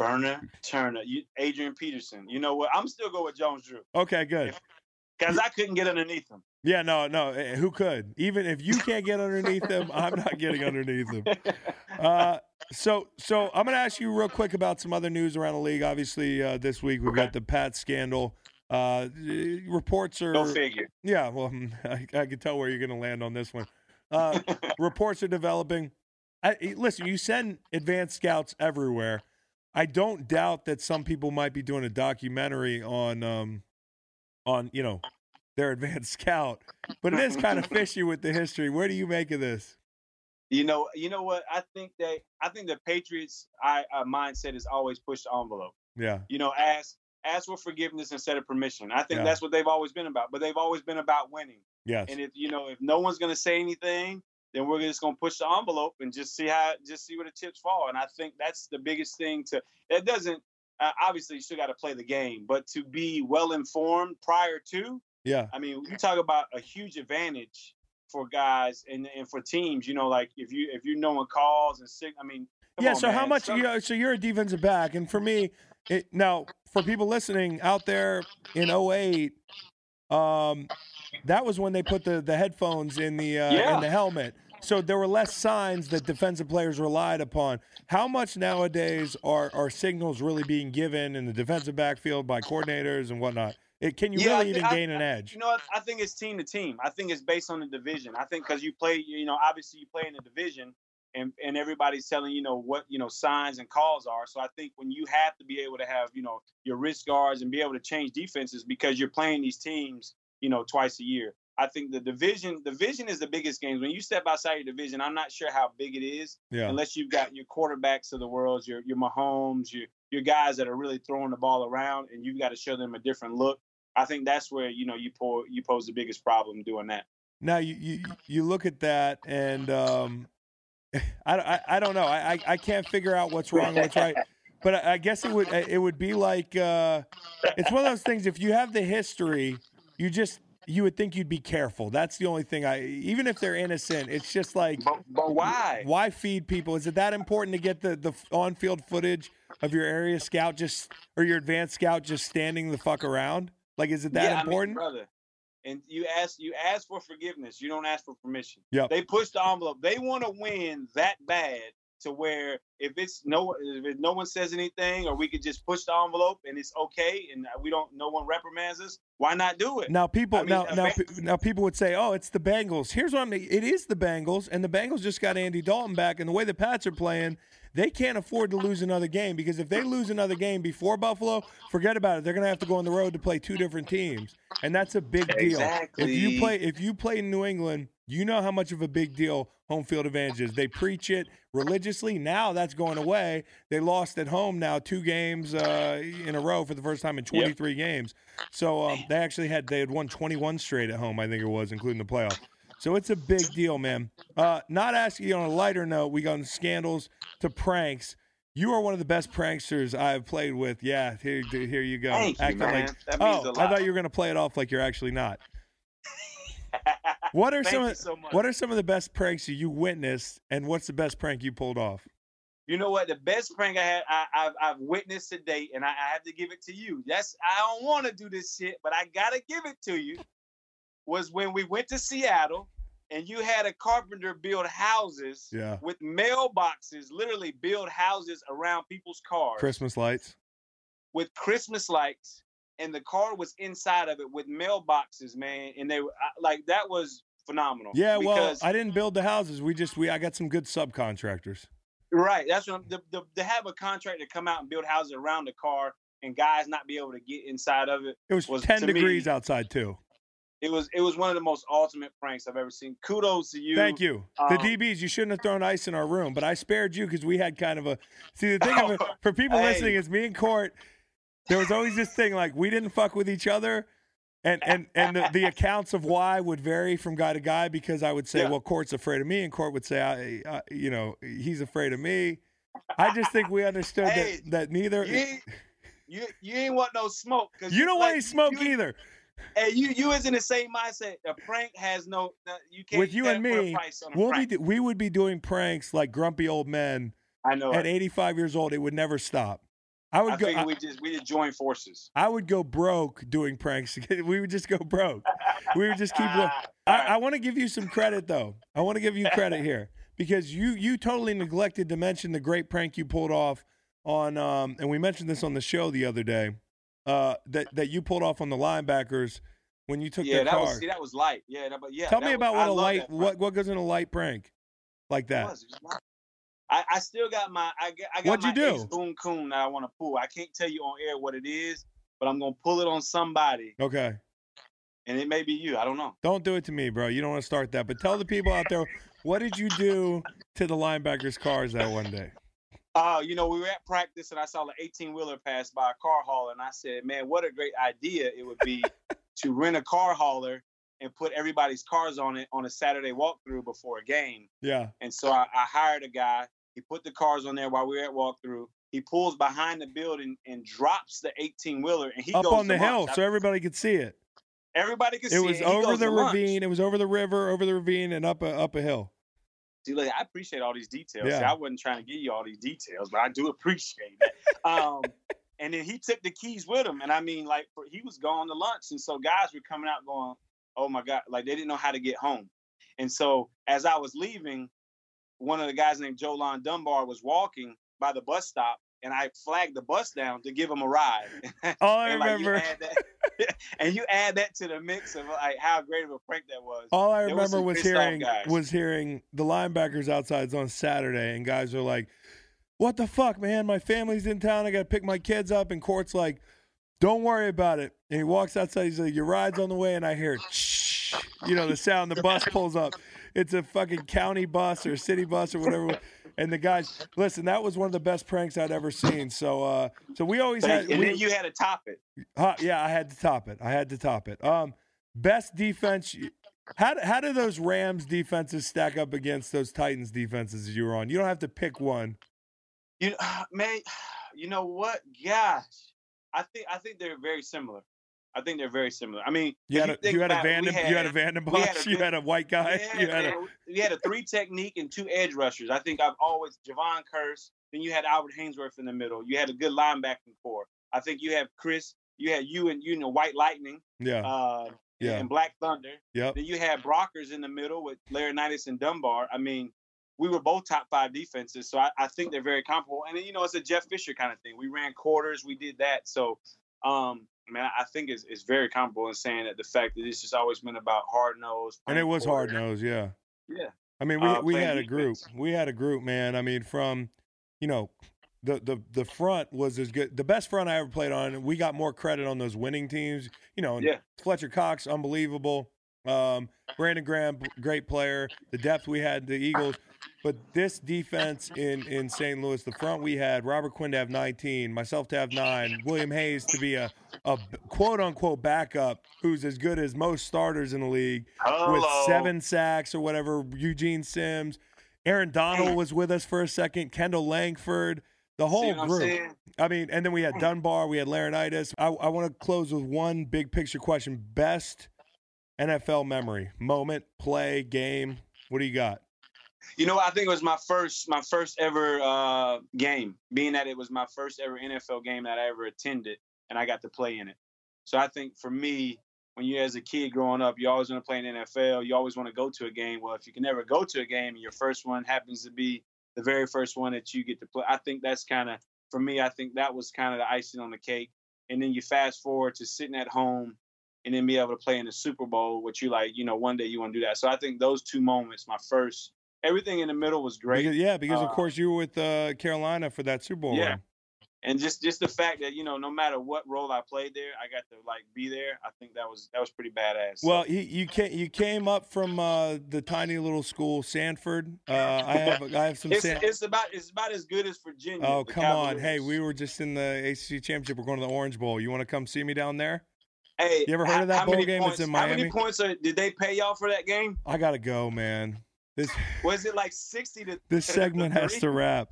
Adrian Peterson. You know what? I'm still going with Jones Drew. Okay, good. Because I couldn't get underneath him. Yeah, no. Who could? Even if you can't get underneath him, I'm not getting underneath him. So I'm going to ask you real quick about some other news around the league. Obviously, this week we've got the Pat scandal. Reports are – go figure. Yeah, well, I can tell where you're going to land on this one. Reports are developing. Listen, you send advanced scouts everywhere. I don't doubt that some people might be doing a documentary on their advanced scout, but it is kind of fishy with the history. Where do you make of this? You know what? I think the Patriots' mindset is always push the envelope. Yeah. Ask for forgiveness instead of permission. I think that's what they've always been about, but they've always been about winning. Yes. And if no one's going to say anything, then we're just going to push the envelope and just see where the chips fall. And I think that's the biggest thing obviously you still got to play the game, but to be well-informed prior to, you talk about a huge advantage for guys and for teams, like if you know one calls and sick, so man. How much, so you're a defensive back. And for me, for people listening out there in 2008, that was when they put the headphones in the helmet. So there were less signs that defensive players relied upon. How much nowadays are signals really being given in the defensive backfield by coordinators and whatnot? Can you really even gain an edge? I think it's team to team. I think it's based on the division. I think because you play, obviously you play in the division and everybody's telling, what, signs and calls are. So I think when you have to be able to have, your wrist guards and be able to change defenses because you're playing these teams, twice a year. I think the division is the biggest games. When you step outside your division, I'm not sure how big it is, unless you've got your quarterbacks of the world, your Mahomes, your guys that are really throwing the ball around, and you've got to show them a different look. I think that's where you pose the biggest problem doing that. Now you look at that, and I don't know. I can't figure out what's wrong and what's right. But I guess it would be like it's one of those things. If you have the history, you would think you'd be careful. That's the only thing even if they're innocent, it's just like, but why? Why feed people? Is it that important to get the on-field footage of your area scout or your advanced scout just standing the fuck around? Like, is it that important? Brother, and you ask for forgiveness. You don't ask for permission. Yep. They push the envelope. They want to win that bad to where if no one says anything, or we could just push the envelope and it's okay, and no one reprimands us. Why not do it? Now people would say, "Oh, it's the Bengals." Here's what it is: the Bengals, and the Bengals just got Andy Dalton back, and the way the Pats are playing, they can't afford to lose another game, because if they lose another game before Buffalo, forget about it. They're going to have to go on the road to play two different teams, and that's a big deal. Exactly. If you play in New England, you know how much of a big deal home field advantage is. They preach it religiously. Now that's going away. They lost at home now 2 games in a row for the first time in 23 games. So they actually had won 21 straight at home, I think it was, including the playoff. So it's a big deal, man. Not asking you on a lighter note, we gone scandals to pranks. You are one of the best pranksters I have played with. Yeah, here you go. Thank you, man. That means a lot. I thought you were going to play it off like you're actually not. What are some of the best pranks you witnessed, and what's the best prank you pulled off? You know what? The best prank I've witnessed to date, and I have to give it to you. Yes, I don't want to do this shit, but I gotta give it to you. Was when we went to Seattle, and you had a carpenter build houses with mailboxes, literally build houses around people's cars. Christmas lights. With Christmas lights. And the car was inside of it with mailboxes, man. And they were like, that was phenomenal. Yeah, well, I didn't build the houses. I got some good subcontractors. Right. That's what to have a contractor come out and build houses around the car and guys not be able to get inside of it. It was 10 degrees outside too. It was one of the most ultimate pranks I've ever seen. Kudos to you. Thank you. The DBs, you shouldn't have thrown ice in our room, but I spared you because we had kind of a – see, the thing of it, for people listening is me and Court, there was always this thing like we didn't fuck with each other, and the accounts of why would vary from guy to guy because I would say, well, Court's afraid of me, and Court would say, he's afraid of me. I just think we understood that neither – You ain't want no smoke. You don't want any smoke either. Hey, you is in the same mindset. A prank has no. You can't. With you and me, we would be doing pranks like grumpy old men. I know. At 85 years old, it would never stop. We just join forces. I would go broke doing pranks. We would just go broke. We would just keep. I want to give you some credit though. I want to give you credit here because you totally neglected to mention the great prank you pulled off on. And we mentioned this on the show the other day. That you pulled off on the linebackers when you took their car. That was light. Tell me about what goes in a light prank like that. I still got my ace boom coon that I want to pull. I can't tell you on air what it is, but I'm gonna pull it on somebody. Okay. And it may be you. I don't know. Don't do it to me, bro. You don't want to start that. But tell the people out there, what did you do to the linebackers' cars that one day? We were at practice, and I saw an 18-wheeler pass by a car hauler, and I said, man, what a great idea it would be to rent a car hauler and put everybody's cars on it on a Saturday walkthrough before a game. Yeah. And so I hired a guy. He put the cars on there while we were at walkthrough. He pulls behind the building and drops the 18-wheeler, and he goes up on the hill so everybody could see it. Everybody could see it. It was over the ravine. It was over the river, over the ravine, and up a hill. See, look, I appreciate all these details. Yeah. See, I wasn't trying to give you all these details, but I do appreciate it. And then he took the keys with him. And I mean, he was going to lunch. And so guys were coming out going, oh, my God. Like, they didn't know how to get home. And so as I was leaving, one of the guys named Jolon Dunbar was walking by the bus stop. And I flagged the bus down to give him a ride. All I remember. You add that to the mix of how great of a prank that was. All I remember was hearing the linebackers outside on Saturday, and guys are like, what the fuck, man? My family's in town. I got to pick my kids up. And Court's like, don't worry about it. And he walks outside. He's like, your ride's on the way. And I hear, shh, the sound. The bus pulls up. It's a fucking county bus or city bus or whatever. And the guys, listen, that was one of the best pranks I'd ever seen. So we always had. And then you had to top it. Yeah, I had to top it. Best defense. How do those Rams defenses stack up against those Titans defenses you were on? You don't have to pick one. You know what? Gosh, I think they're very similar. I mean, you had a Vandenbosch, you had a white guy. You had a three technique and two edge rushers. I think I've always Javon Curse. Then you had Albert Hainsworth in the middle. You had a good linebacking core. I think you have Chris. You had White Lightning. Yeah. And Black Thunder. Yep. Then you had Brockers in the middle with Laurinaitis and Dunbar. I mean, we were both top five defenses, so I think they're very comparable. And then, it's a Jeff Fisher kind of thing. We ran quarters. We did that. So, I think it's very comparable in saying that the fact that it's just always been about hard nose. And it was hard nose, yeah. Yeah. I mean, we had a group. We had a group, man. I mean, from, the front was as good. The best front I ever played on, we got more credit on those winning teams. Fletcher Cox, unbelievable. Brandon Graham, great player. The depth we had, the Eagles. But this defense in St. Louis, the front we had, Robert Quinn to have 19, myself to have 9, William Hayes to be a quote-unquote backup who's as good as most starters in the league with 7 sacks or whatever, Eugene Sims. Aaron Donald was with us for a second, Kendall Langford, the whole group. I mean, and then we had Dunbar, we had Laurinaitis. I want to close with one big-picture question. Best NFL memory, moment, play, game, what do you got? I think it was my first ever game, being that it was my first ever NFL game that I ever attended, and I got to play in it. So I think for me, when you as a kid growing up, you always want to play in the NFL. You always want to go to a game. Well, if you can never go to a game and your first one happens to be the very first one that you get to play, I think that's kind of, for me, I think that was kind of the icing on the cake. And then you fast forward to sitting at home and then be able to play in the Super Bowl, which you like, one day you want to do that. So I think those two moments, my first. Everything in the middle was great. Because of course, you were with Carolina for that Super Bowl. Yeah, And just the fact that, you know, no matter what role I played there, I got to like be there. I think that was pretty badass. Well, you came up from the tiny little school, Sanford. I have some. It's about as good as Virginia. Oh, come on! Hey, we were just in the ACC championship. We're going to the Orange Bowl. You want to come see me down there? Hey, you ever heard of that bowl game? It's in Miami. How many points did they pay y'all for that game? I gotta go, man. This was it like 60 to. This segment to has to wrap.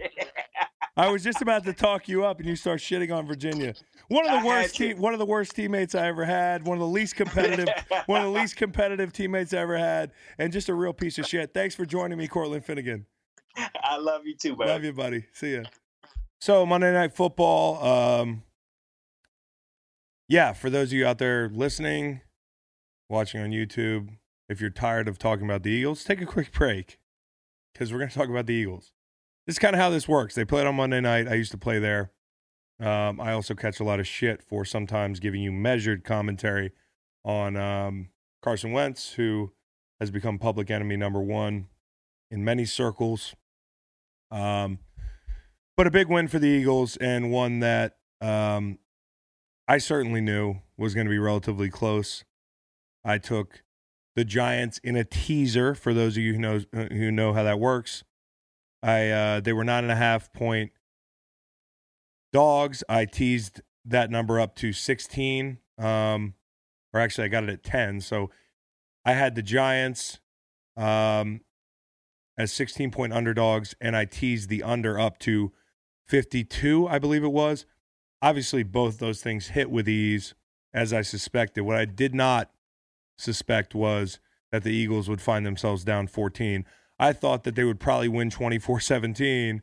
I was just about to talk you up, and you start shitting on Virginia. One of the worst teammates I ever had. One of the least competitive teammates I ever had, and just a real piece of shit. Thanks for joining me, Cortland Finnegan. I love you too, buddy. Love you, buddy. See ya. So Monday Night Football. Yeah, for those of you out there listening, watching on YouTube, if you're tired of talking about the Eagles, take a quick break because we're going to talk about the Eagles. This is kind of how this works. They played on Monday night. I used to play there. I also catch a lot of shit for sometimes giving you measured commentary on Carson Wentz, who has become public enemy number one in many circles. But a big win for the Eagles, and one that I certainly knew was going to be relatively close. I took the Giants in a teaser, for those of you who know how that works. They were 9.5 point dogs. I teased that number up to 16, or actually I got it at 10. So I had the Giants as 16 point underdogs, and I teased the under up to 52, I believe it was. Obviously, both those things hit with ease, as I suspected. What I did not suspect was that the Eagles would find themselves down 14. I thought that they would probably win 24-17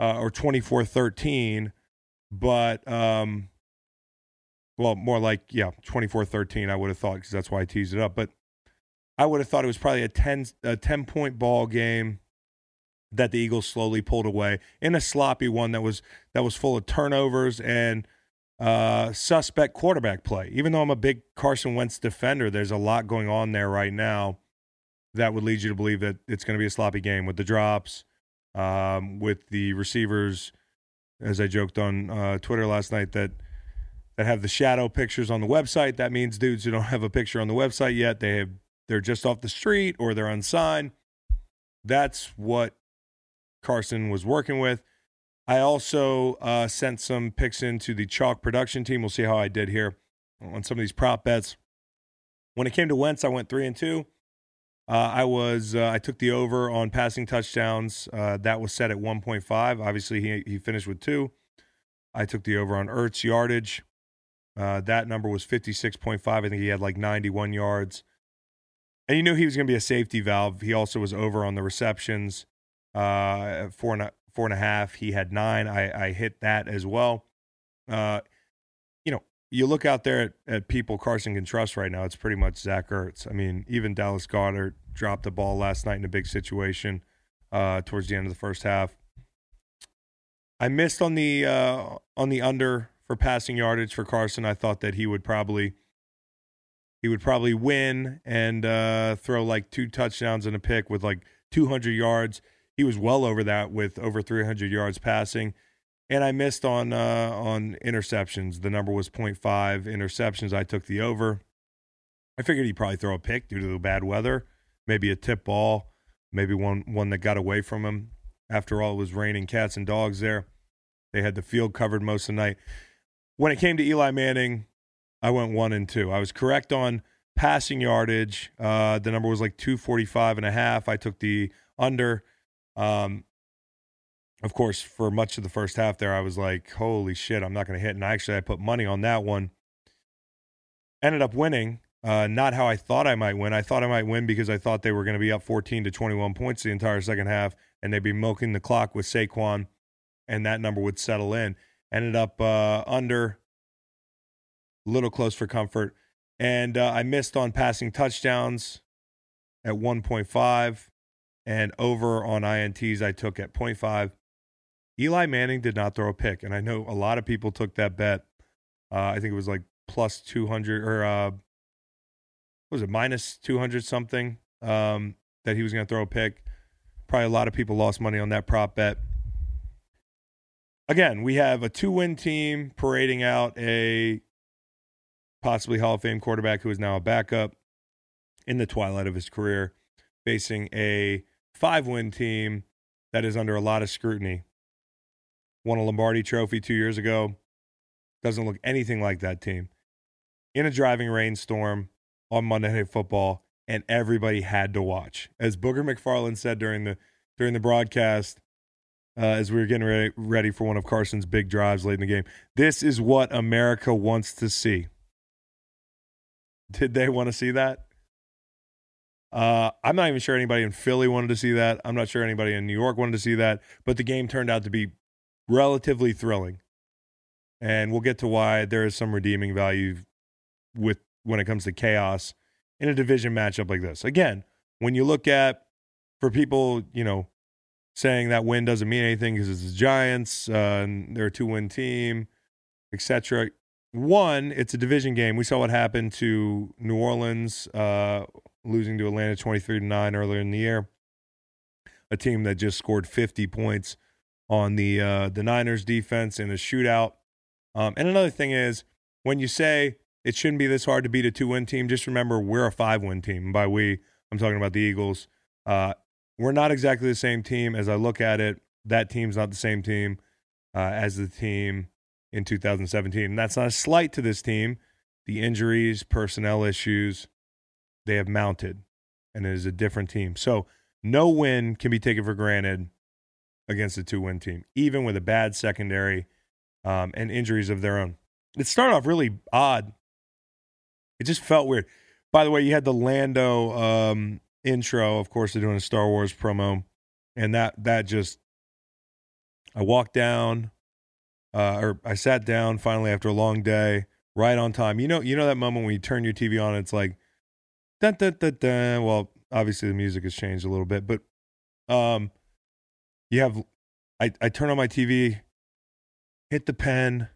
or 24-13, but, well, more like, yeah, 24-13 I would have thought because that's why I teased it up. But I would have thought it was probably a 10-point ball game that the Eagles slowly pulled away in a sloppy one that was full of turnovers and suspect quarterback play. Even though I'm a big Carson Wentz defender, there's a lot going on there right now that would lead you to believe that it's going to be a sloppy game with the drops, with the receivers, as I joked on Twitter last night, that have the shadow pictures on the website. That means dudes who don't have a picture on the website yet, they're just off the street or they're unsigned. That's what Carson was working with. I also sent some picks into the Chalk production team. We'll see how I did here on some of these prop bets. When it came to Wentz, I went 3-2. I took the over on passing touchdowns. That was set at 1.5. Obviously, he finished with 2. I took the over on Ertz yardage. That number was 56.5. I think he had like 91 yards. And you knew he was going to be a safety valve. He also was over on the receptions, 4.5. He had 9. I hit that as well. You know, you look out there at people Carson can trust right now, it's pretty much Zach Ertz. I mean, even Dallas Goedert dropped the ball last night in a big situation towards the end of the first half. I missed on the under for passing yardage for Carson. I thought that he would probably win and throw like 2 touchdowns and a pick with like 200 yards. He was well over that with over 300 yards passing. And I missed on interceptions. The number was 0.5 interceptions. I took the over. I figured he'd probably throw a pick due to the bad weather, maybe a tip ball, maybe one that got away from him. After all, it was raining cats and dogs there. They had the field covered most of the night. When it came to Eli Manning, I went 1-2. I was correct on passing yardage. The number was like 245.5. I took the under. Of course, for much of the first half there, I was like, holy shit, I'm not going to hit. And I put money on that one. Ended up winning. Not how I thought I might win. I thought I might win because I thought they were going to be up 14 to 21 points the entire second half, and they'd be milking the clock with Saquon, and that number would settle in. Ended up under. Little close for comfort. And I missed on passing touchdowns at 1.5 and over on INTs I took at 0.5. Eli Manning did not throw a pick, and I know a lot of people took that bet. I think it was like plus 200 or what was it, minus 200 something that he was going to throw a pick. Probably a lot of people lost money on that prop bet. again, we have a two-win team parading out a possibly Hall of Fame quarterback who is now a backup in the twilight of his career, facing a five-win team that is under a lot of scrutiny. Won a Lombardi Trophy 2 years ago. Doesn't look anything like that team. In a driving rainstorm on Monday Night Football, and everybody had to watch. As Booger McFarland said during the broadcast, as we were getting ready for one of Carson's big drives late in the game, this is what America wants to see. Did they want to see that? I'm not even sure anybody in Philly wanted to see that. I'm not sure anybody in New York wanted to see that. But the game turned out to be relatively thrilling. And we'll get to why there is some redeeming value with when it comes to chaos in a division matchup like this. Again, when you look at, for people, you know, saying that win doesn't mean anything because it's the Giants, and they're a two-win team, etc. One, it's a division game. We saw what happened to New Orleans, losing to Atlanta 23-9 earlier in the year, a team that just scored 50 points on the Niners defense in a shootout. And another thing is, when you say it shouldn't be this hard to beat a two-win team, just remember we're a five-win team. And by we, I'm talking about the Eagles. We're not exactly the same team. As I look at it, that team's not the same team as the team in 2017. And that's not a slight to this team. The injuries, personnel issues, they have mounted, and it is a different team. So no win can be taken for granted against a two-win team, even with a bad secondary and injuries of their own. It started off really odd. It just felt weird. By the way, you had the Lando intro. Of course, they're doing a Star Wars promo, and that just – I walked down or I sat down finally after a long day right on time. You know that moment when you turn your TV on, it's like, dun, dun, dun, dun. Well, obviously the music has changed a little bit, but you have – I turn on my TV, hit the pen,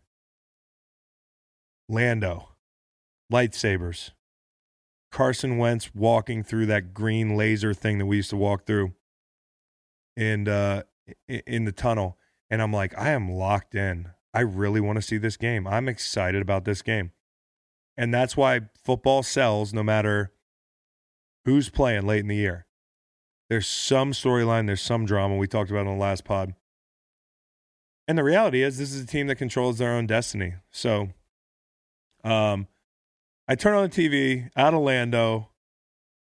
Lando, lightsabers, Carson Wentz walking through that green laser thing that we used to walk through and in the tunnel. And I'm like, I am locked in. I really want to see this game. I'm excited about this game. And that's why football sells no matter who's playing late in the year. There's some storyline. There's some drama. We talked about it on the last pod. And the reality is this is a team that controls their own destiny. So I turn on the TV, out of Lando,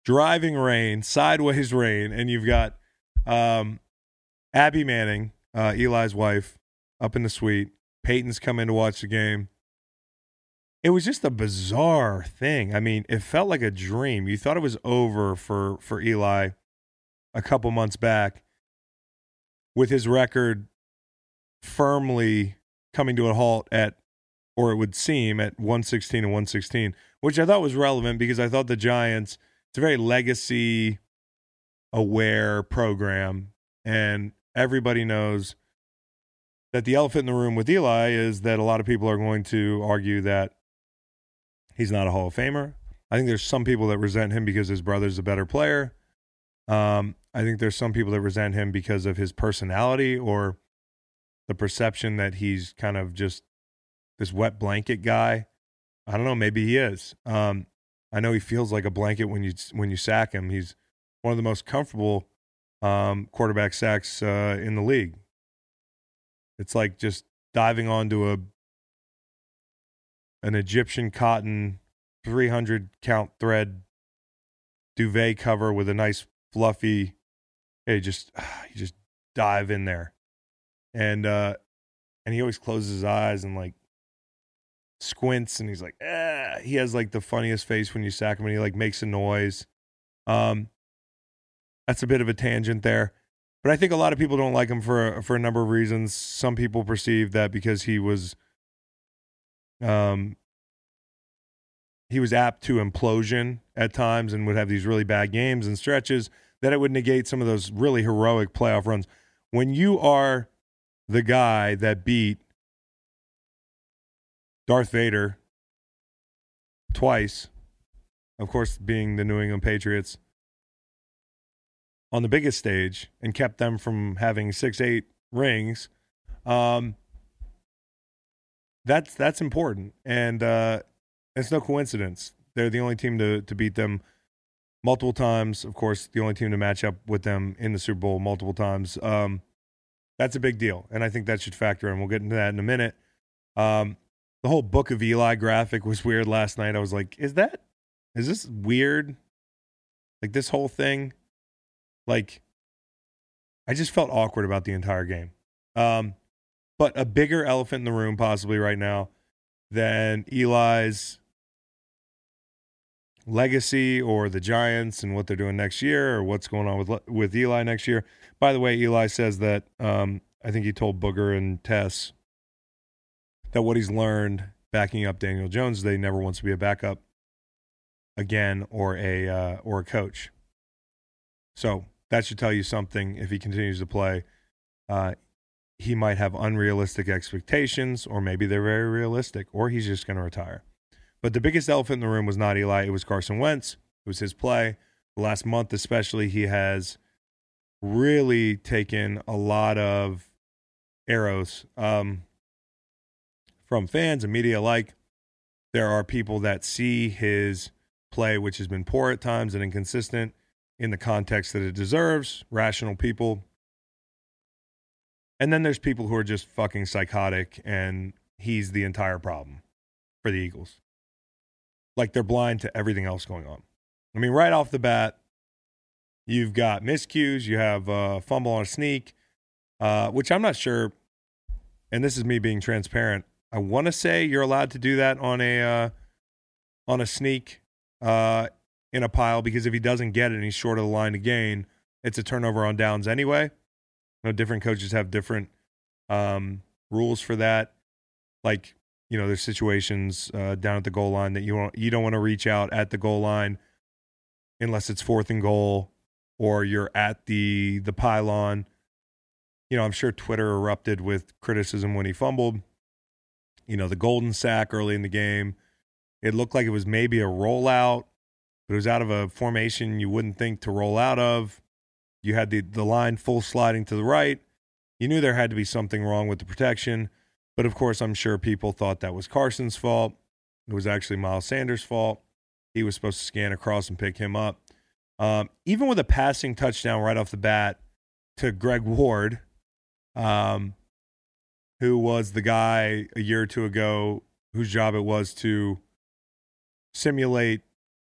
driving rain, sideways rain, and you've got Abby Manning, Eli's wife, up in the suite. Peyton's come in to watch the game. It was just a bizarre thing. I mean, it felt like a dream. You thought it was over for Eli a couple months back with his record firmly coming to a halt at, or it would seem, at 116 and 116, which I thought was relevant because I thought the Giants, it's a very legacy-aware program, and everybody knows that the elephant in the room with Eli is that a lot of people are going to argue that he's not a Hall of Famer. I think there's some people that resent him because his brother's a better player. I think there's some people that resent him because of his personality or the perception that he's kind of just this wet blanket guy. I don't know. Maybe he is. I know he feels like a blanket when you sack him. He's one of the most comfortable quarterback sacks in the league. It's like just diving onto an Egyptian cotton 300 count thread duvet cover with a nice fluffy. You just dive in there, and he always closes his eyes and like squints, and he's like, eh. He has like the funniest face when you sack him, and he like makes a noise. That's a bit of a tangent there. But I think a lot of people don't like him for a number of reasons. Some people perceive that because he was apt to implosion at times and would have these really bad games and stretches, that it would negate some of those really heroic playoff runs. When you are the guy that beat Darth Vader twice, of course being the New England Patriots, on the biggest stage and kept them from having 6-8 rings, That's important, and it's no coincidence. They're the only team to beat them multiple times. Of course, the only team to match up with them in the Super Bowl multiple times. That's a big deal, and I think that should factor in. We'll get into that in a minute. The whole Book of Eli graphic was weird last night. I was like, is this weird? Like, this whole thing? Like, I just felt awkward about the entire game. But a bigger elephant in the room possibly right now than Eli's legacy or the Giants and what they're doing next year or what's going on with Eli next year. By the way, Eli says that I think he told Booger and Tess that what he's learned backing up Daniel Jones, they never wants to be a backup again or a coach. So that should tell you something. If he continues to play, he might have unrealistic expectations, or maybe they're very realistic, or he's just going to retire. But the biggest elephant in the room was not Eli. It was Carson Wentz. It was his play. The last month especially, he has really taken a lot of arrows from fans and media alike. There are people that see his play, which has been poor at times and inconsistent, in the context that it deserves, rational people. And then there's people who are just fucking psychotic, and he's the entire problem for the Eagles. Like, they're blind to everything else going on. I mean, right off the bat, you've got miscues, you have a fumble on a sneak, which I'm not sure, and this is me being transparent, I want to say you're allowed to do that on a sneak in a pile, because if he doesn't get it and he's short of the line to gain, it's a turnover on downs anyway. You know, different coaches have different rules for that. Like, you know, there's situations down at the goal line that you don't want to reach out at the goal line unless it's 4th and goal or you're at the pylon. You know, I'm sure Twitter erupted with criticism when he fumbled. You know, the golden sack early in the game. It looked like it was maybe a rollout, but it was out of a formation you wouldn't think to roll out of. You had the line full sliding to the right. You knew there had to be something wrong with the protection. But, of course, I'm sure people thought that was Carson's fault. It was actually Miles Sanders' fault. He was supposed to scan across and pick him up. Even with a passing touchdown right off the bat to Greg Ward, who was the guy a year or two ago whose job it was to simulate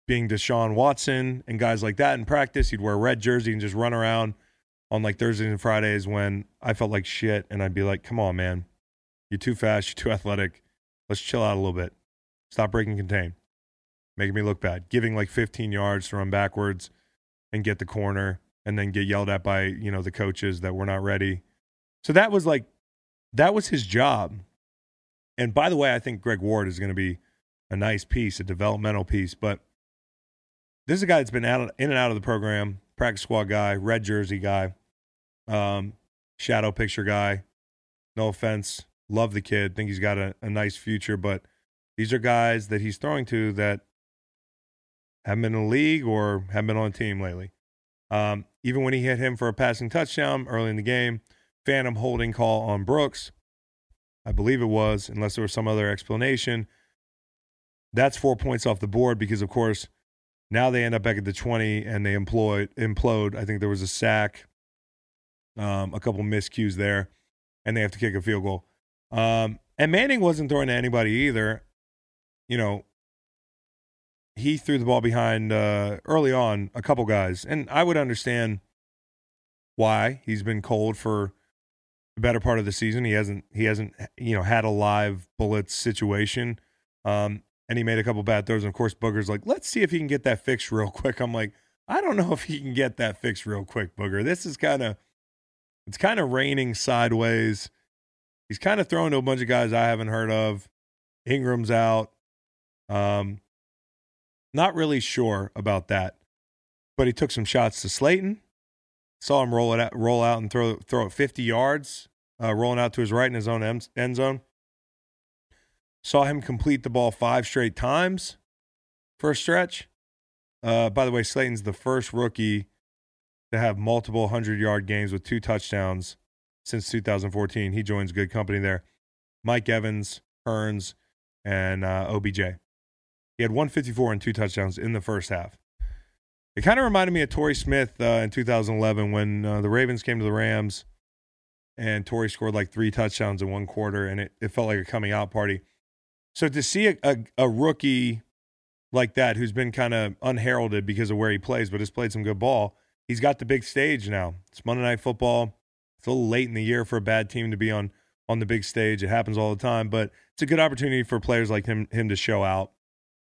being Deshaun Watson and guys like that in practice. He'd wear a red jersey and just run around on like Thursdays and Fridays when I felt like shit. And I'd be like, come on, man, you're too fast. You're too athletic. Let's chill out a little bit. Stop breaking contain. Making me look bad. Giving like 15 yards to run backwards and get the corner and then get yelled at by, you know, the coaches that we're not ready. So that was his job. And by the way, I think Greg Ward is going to be a nice piece, a developmental piece, but this is a guy that's been in and out of the program, practice squad guy, red jersey guy, shadow picture guy. No offense. Love the kid. Think he's got a nice future, but these are guys that he's throwing to that haven't been in the league or haven't been on a team lately. Even when he hit him for a passing touchdown early in the game, phantom holding call on Brooks, I believe it was, unless there was some other explanation. That's 4 points off the board because, of course, now they end up back at the 20 and they implode. I think there was a sack, a couple miscues there, and they have to kick a field goal. And Manning wasn't throwing to anybody either. You know, he threw the ball behind early on a couple guys, and I would understand why. He's been cold for the better part of the season. He hasn't you know, had a live bullets situation. And he made a couple bad throws. And, of course, Booger's like, let's see if he can get that fixed real quick. I'm like, I don't know if he can get that fixed real quick, Booger. This is kind of raining sideways. He's kind of throwing to a bunch of guys I haven't heard of. Ingram's out. Not really sure about that. But he took some shots to Slayton. Saw him roll out and throw it 50 yards, rolling out to his right in his own end zone. Saw him complete the ball 5 straight times for a stretch. By the way, Slayton's the first rookie to have multiple 100-yard games with 2 touchdowns since 2014. He joins good company there. Mike Evans, Hearns, and OBJ. He had 154 and two touchdowns in the first half. It kind of reminded me of Torrey Smith in 2011 when the Ravens came to the Rams and Torrey scored like three touchdowns in one quarter, and it felt like a coming out party. So to see a rookie like that who's been kind of unheralded because of where he plays, but has played some good ball, he's got the big stage now. It's Monday Night Football. It's a little late in the year for a bad team to be on the big stage. It happens all the time, but it's a good opportunity for players like him to show out.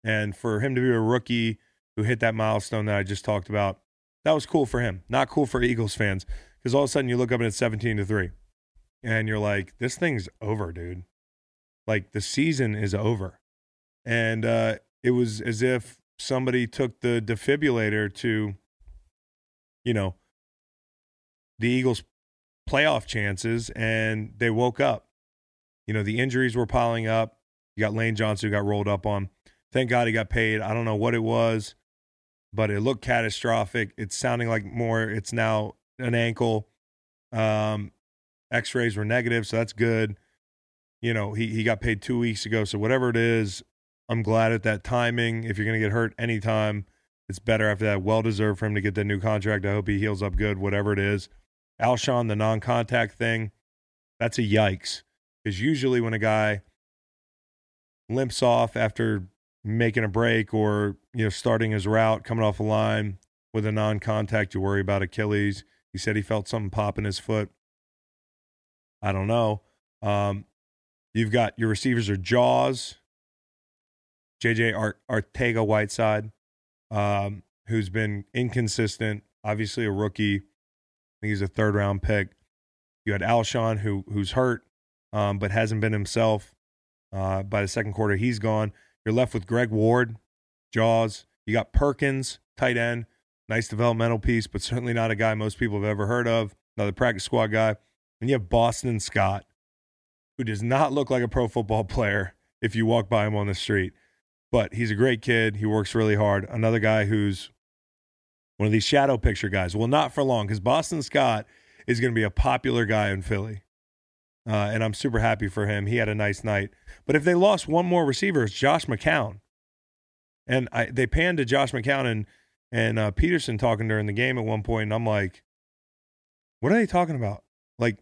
And for him to be a rookie who hit that milestone that I just talked about, that was cool for him. Not cool for Eagles fans, because all of a sudden you look up and it's 17-3. And you're like, this thing's over, dude. Like, the season is over. And it was as if somebody took the defibrillator to, you know, the Eagles' playoff chances, and they woke up. You know, the injuries were piling up. You got Lane Johnson who got rolled up on. Thank God he got paid. I don't know what it was, but it looked catastrophic. It's sounding like more, it's now an ankle. X-rays were negative, so that's good. You know, he got paid 2 weeks ago, so whatever it is, I'm glad at that timing. If you're going to get hurt anytime, it's better after that. Well-deserved for him to get that new contract. I hope he heals up good, whatever it is. Alshon, the non-contact thing, that's a yikes. Because usually when a guy limps off after making a break or, you know, starting his route, coming off the line with a non-contact, you worry about Achilles. He said he felt something pop in his foot. I don't know. You've got your receivers are Jaws, J.J. Arcega-Whiteside, who's been inconsistent, obviously a rookie. I think he's a third-round pick. You had Alshon, who's hurt but hasn't been himself. By the second quarter, he's gone. You're left with Greg Ward, Jaws. You got Perkins, tight end. Nice developmental piece, but certainly not a guy most people have ever heard of. Another practice squad guy. And you have Boston Scott, who does not look like a pro football player if you walk by him on the street. But he's a great kid. He works really hard. Another guy who's one of these shadow picture guys. Well, not for long, because Boston Scott is going to be a popular guy in Philly. And I'm super happy for him. He had a nice night. But if they lost one more receiver, it's Josh McCown. And they panned to Josh McCown and Peterson talking during the game at one point, and I'm like, what are they talking about? Like,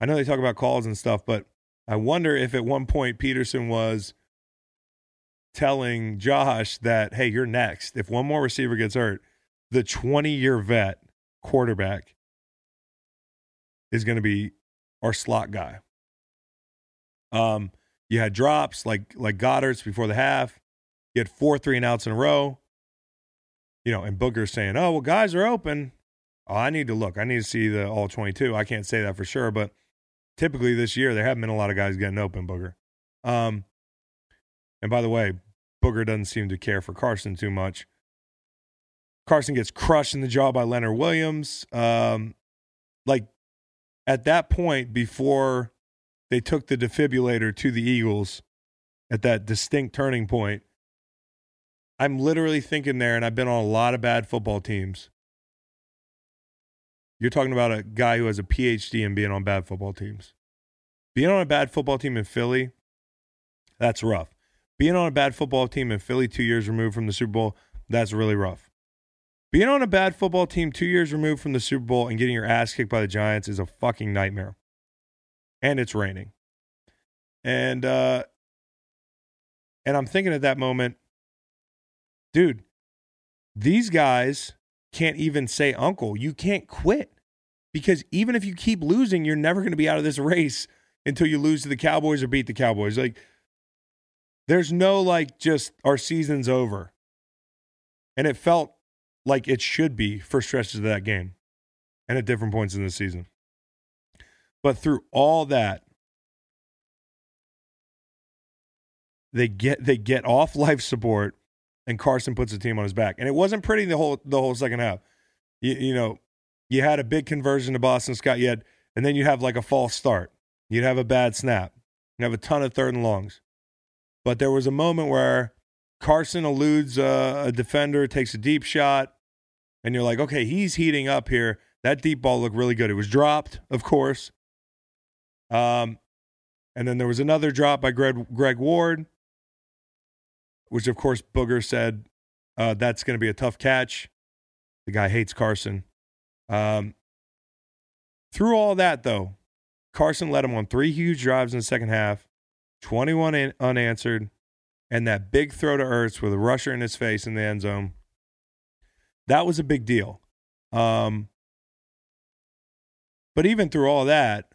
I know they talk about calls and stuff, but I wonder if at one point Peterson was telling Josh that, hey, you're next. If one more receiver gets hurt, the 20-year vet quarterback is going to be our slot guy. You had drops like Goddard's before the half. You had 4 3-and-outs in a row. You know, and Booker's saying, oh, well, guys are open. Oh, I need to look. I need to see the all 22. I can't say that for sure, but typically this year there haven't been a lot of guys getting open, Booker. And by the way, Booker doesn't seem to care for Carson too much. Carson gets crushed in the jaw by Leonard Williams. At that point, before they took the defibrillator to the Eagles, at that distinct turning point, I'm literally thinking there, and I've been on a lot of bad football teams. You're talking about a guy who has a PhD in being on bad football teams. Being on a bad football team in Philly, that's rough. Being on a bad football team in Philly 2 years removed from the Super Bowl, that's really rough. Being on a bad football team 2 years removed from the Super Bowl and getting your ass kicked by the Giants is a fucking nightmare. And it's raining. And I'm thinking at that moment, dude, these guys can't even say uncle. You can't quit. Because even if you keep losing, you're never going to be out of this race until you lose to the Cowboys or beat the Cowboys. Like, there's no, like, just our season's over. And it felt like it should be for stretches of that game and at different points in the season. But through all that, they get off life support, and Carson puts the team on his back. And it wasn't pretty the whole second half. You know, you had a big conversion to Boston Scott. And then you have like a false start. You'd have a bad snap. You'd have a ton of third and longs. But there was a moment where Carson eludes a defender, takes a deep shot, and you're like, okay, he's heating up here. That deep ball looked really good. It was dropped, of course. And then there was another drop by Greg Ward, which, of course, Booger said that's going to be a tough catch. The guy hates Carson. Through all that, though, Carson led him on three huge drives in the second half, 21 unanswered, and that big throw to Ertz with a rusher in his face in the end zone. That was a big deal. But even through all that,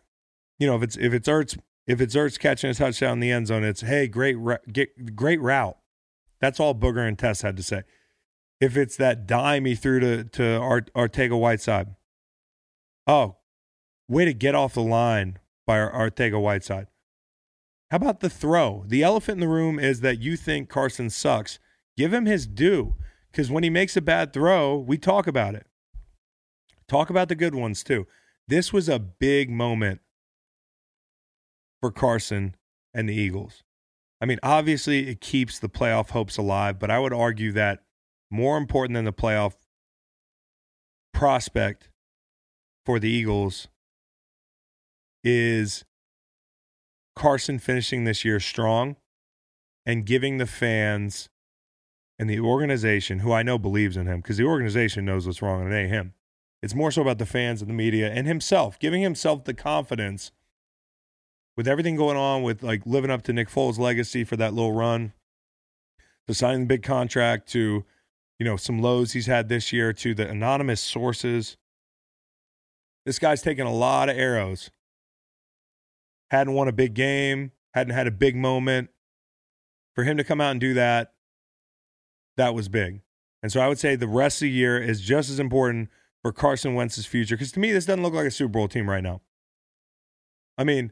you know, if it's Ertz catching a touchdown in the end zone, it's, hey, great route. That's all Booger and Tess had to say. If it's that dime he threw to Arteaga Whiteside, oh, way to get off the line by Arteaga Whiteside. How about the throw? The elephant in the room is that you think Carson sucks. Give him his due, because when he makes a bad throw, we talk about it. Talk about the good ones, too. This was a big moment for Carson and the Eagles. I mean, obviously, it keeps the playoff hopes alive, but I would argue that more important than the playoff prospect for the Eagles is Carson finishing this year strong and giving the fans and the organization, who I know believes in him, because the organization knows what's wrong and it ain't him. It's more so about the fans and the media and himself, giving himself the confidence with everything going on with, like, living up to Nick Foles' legacy for that little run, to signing the big contract, to, you know, some lows he's had this year, to the anonymous sources. This guy's taken a lot of arrows. Hadn't won a big game, hadn't had a big moment. For him to come out and do that, that was big. And so I would say the rest of the year is just as important for Carson Wentz's future, because to me, this doesn't look like a Super Bowl team right now. I mean,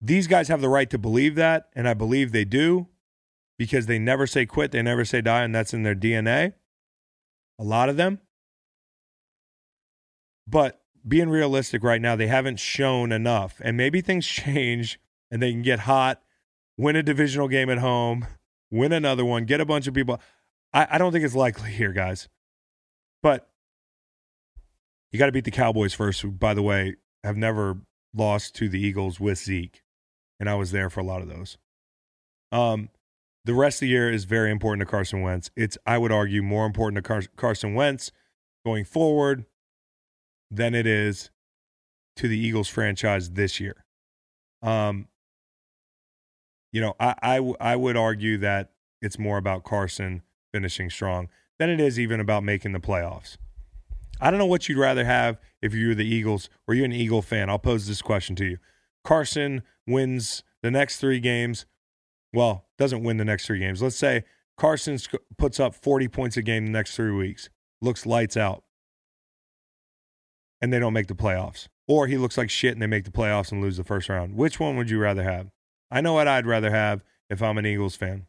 these guys have the right to believe that, and I believe they do, because they never say quit, they never say die, and that's in their DNA. A lot of them. But being realistic right now, they haven't shown enough. And maybe things change and they can get hot, win a divisional game at home, win another one, get a bunch of people. I don't think it's likely here, guys. But you got to beat the Cowboys first, who, by the way, have never lost to the Eagles with Zeke. And I was there for a lot of those. The rest of the year is very important to Carson Wentz. It's, I would argue, more important to Carson Wentz going forward than it is to the Eagles franchise this year. You know, I would argue that it's more about Carson finishing strong than it is even about making the playoffs. I don't know what you'd rather have if you were the Eagles. Were you an Eagle fan? I'll pose this question to you. Carson wins the next three games. Well, doesn't win the next three games. Let's say Carson puts up 40 points a game the next 3 weeks. Looks lights out. And they don't make the playoffs. Or he looks like shit and they make the playoffs and lose the first round. Which one would you rather have? I know what I'd rather have if I'm an Eagles fan.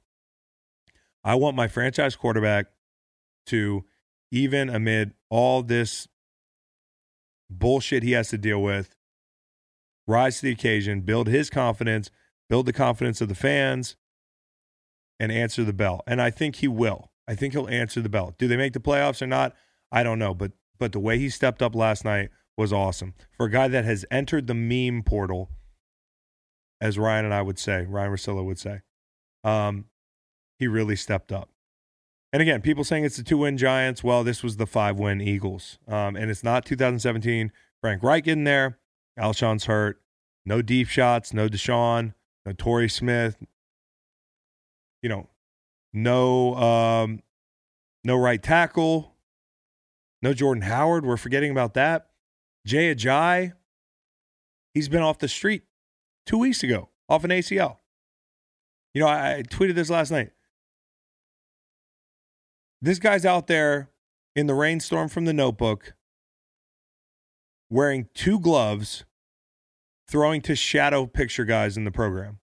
I want my franchise quarterback to, even amid all this bullshit he has to deal with, rise to the occasion, build his confidence, build the confidence of the fans, and answer the bell. And I think he will. I think he'll answer the bell. Do they make the playoffs or not? I don't know, but the way he stepped up last night was awesome. For a guy that has entered the meme portal, as Ryan Russillo would say, he really stepped up. And again, people saying it's the 2-win Giants. Well, this was the 5-win Eagles. And it's not 2017. Frank Reich in there. Alshon's hurt. No deep shots. No Deshaun. No Torrey Smith. You know, no right tackle. No Jordan Howard. We're forgetting about that. Jay Ajayi, he's been off the street 2 weeks ago, off an ACL. You know, I tweeted this last night. This guy's out there in the rainstorm from The Notebook wearing two gloves, throwing to shadow picture guys in the program.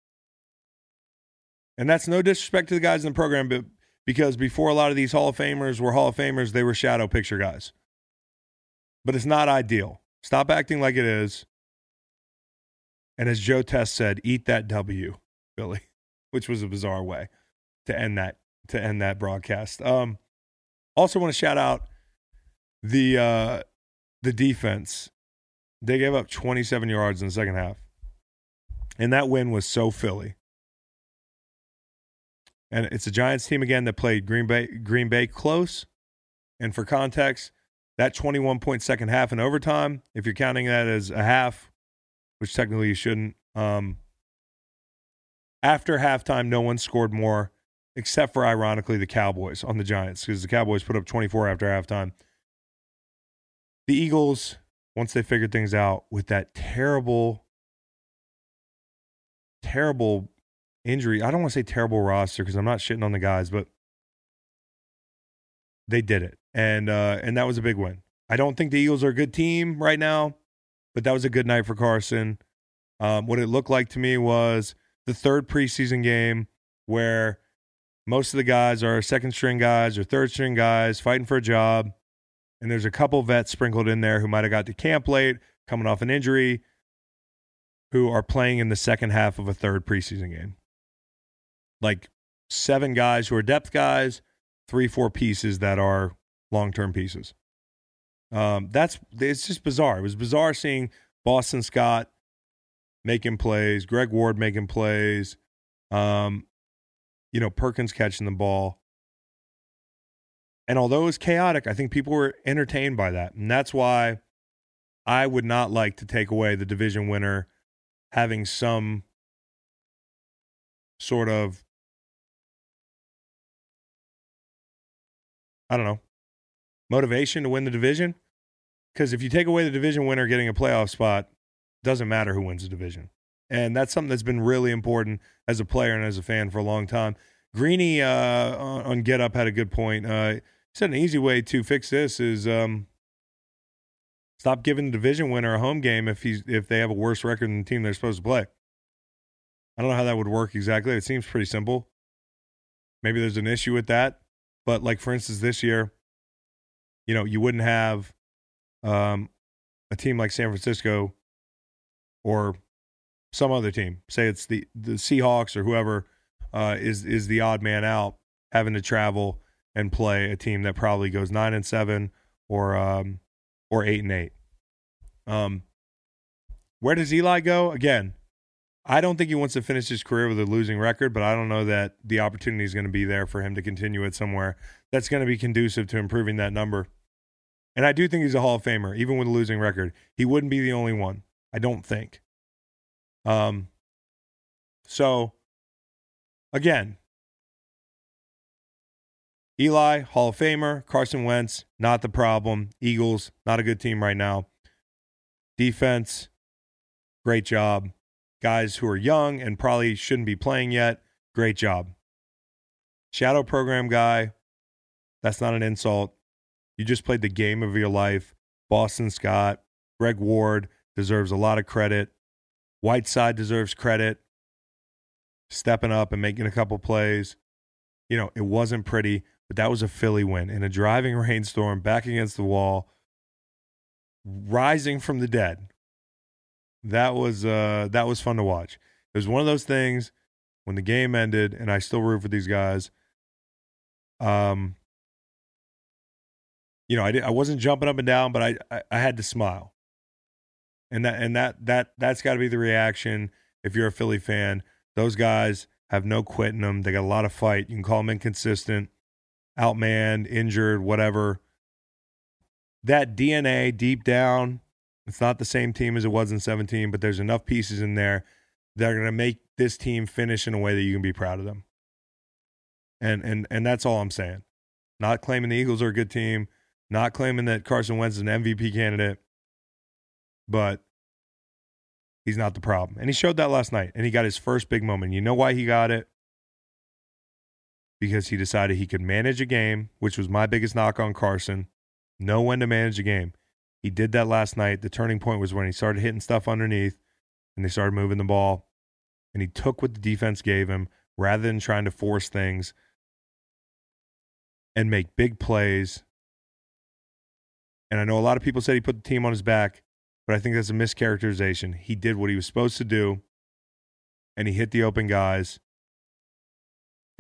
And that's no disrespect to the guys in the program, but because before a lot of these Hall of Famers were Hall of Famers, they were shadow picture guys. But it's not ideal. Stop acting like it is. And as Joe Test said, eat that W, Billy, which was a bizarre way to end that broadcast. Also want to shout out the defense. They gave up 27 yards in the second half. And that win was so Philly. And it's a Giants team again that played Green Bay close. And for context, that 21-point second half in overtime, if you're counting that as a half, which technically you shouldn't, after halftime, no one scored more, except for, ironically, the Cowboys on the Giants, because the Cowboys put up 24 after halftime. The Eagles, once they figured things out with that terrible injury, I don't want to say terrible roster because I'm not shitting on the guys, but they did it. And that was a big win. I don't think the Eagles are a good team right now, but that was a good night for Carson. What it looked like to me was the third preseason game where most of the guys are second string guys or third string guys fighting for a job. And there's a couple vets sprinkled in there who might have got to camp late, coming off an injury, who are playing in the second half of a third preseason game. Like seven guys who are depth guys, 3-4 pieces that are long-term pieces. It's just bizarre. It was bizarre seeing Boston Scott making plays, Greg Ward making plays, Perkins catching the ball. And although it was chaotic, I think people were entertained by that. And that's why I would not like to take away the division winner having some sort of, motivation to win the division. Because if you take away the division winner getting a playoff spot, it doesn't matter who wins the division. And that's something that's been really important as a player and as a fan for a long time. Greeny on Get Up had a good point. He said an easy way to fix this is stop giving the division winner a home game if they have a worse record than the team they're supposed to play. I don't know how that would work exactly. It seems pretty simple. Maybe there's an issue with that. But, like, for instance, this year, you wouldn't have a team like San Francisco or some other team. Say it's the Seahawks or whoever is the odd man out having to travel and play a team that probably goes 9-7 or 8-8. Where does Eli go? Again, I don't think he wants to finish his career with a losing record, but I don't know that the opportunity is going to be there for him to continue it somewhere that's going to be conducive to improving that number. And I do think he's a Hall of Famer, even with a losing record. He wouldn't be the only one, I don't think. So, again, Eli, Hall of Famer. Carson Wentz, not the problem. Eagles, not a good team right now. Defense, great job. Guys who are young and probably shouldn't be playing yet, great job. Shadow program guy, that's not an insult. You just played the game of your life. Boston Scott, Greg Ward deserves a lot of credit. Whiteside deserves credit. Stepping up and making a couple plays. It wasn't pretty, but that was a Philly win in a driving rainstorm, back against the wall, rising from the dead. That was fun to watch. It was one of those things when the game ended, and I still root for these guys. I wasn't jumping up and down, but I had to smile. And that's got to be the reaction if you're a Philly fan. Those guys have no quit in them. They got a lot of fight. You can call them inconsistent, outmanned, injured, whatever. That DNA deep down. It's not the same team as it was in 17, but there's enough pieces in there that are going to make this team finish in a way that you can be proud of them. And that's all I'm saying. Not claiming the Eagles are a good team, not claiming that Carson Wentz is an MVP candidate, but he's not the problem. And he showed that last night, and he got his first big moment. You know why he got it? Because he decided he could manage a game, which was my biggest knock on Carson. Know when to manage a game. He did that last night. The turning point was when he started hitting stuff underneath and they started moving the ball. And he took what the defense gave him rather than trying to force things and make big plays. And I know a lot of people said he put the team on his back, but I think that's a mischaracterization. He did what he was supposed to do, and he hit the open guys.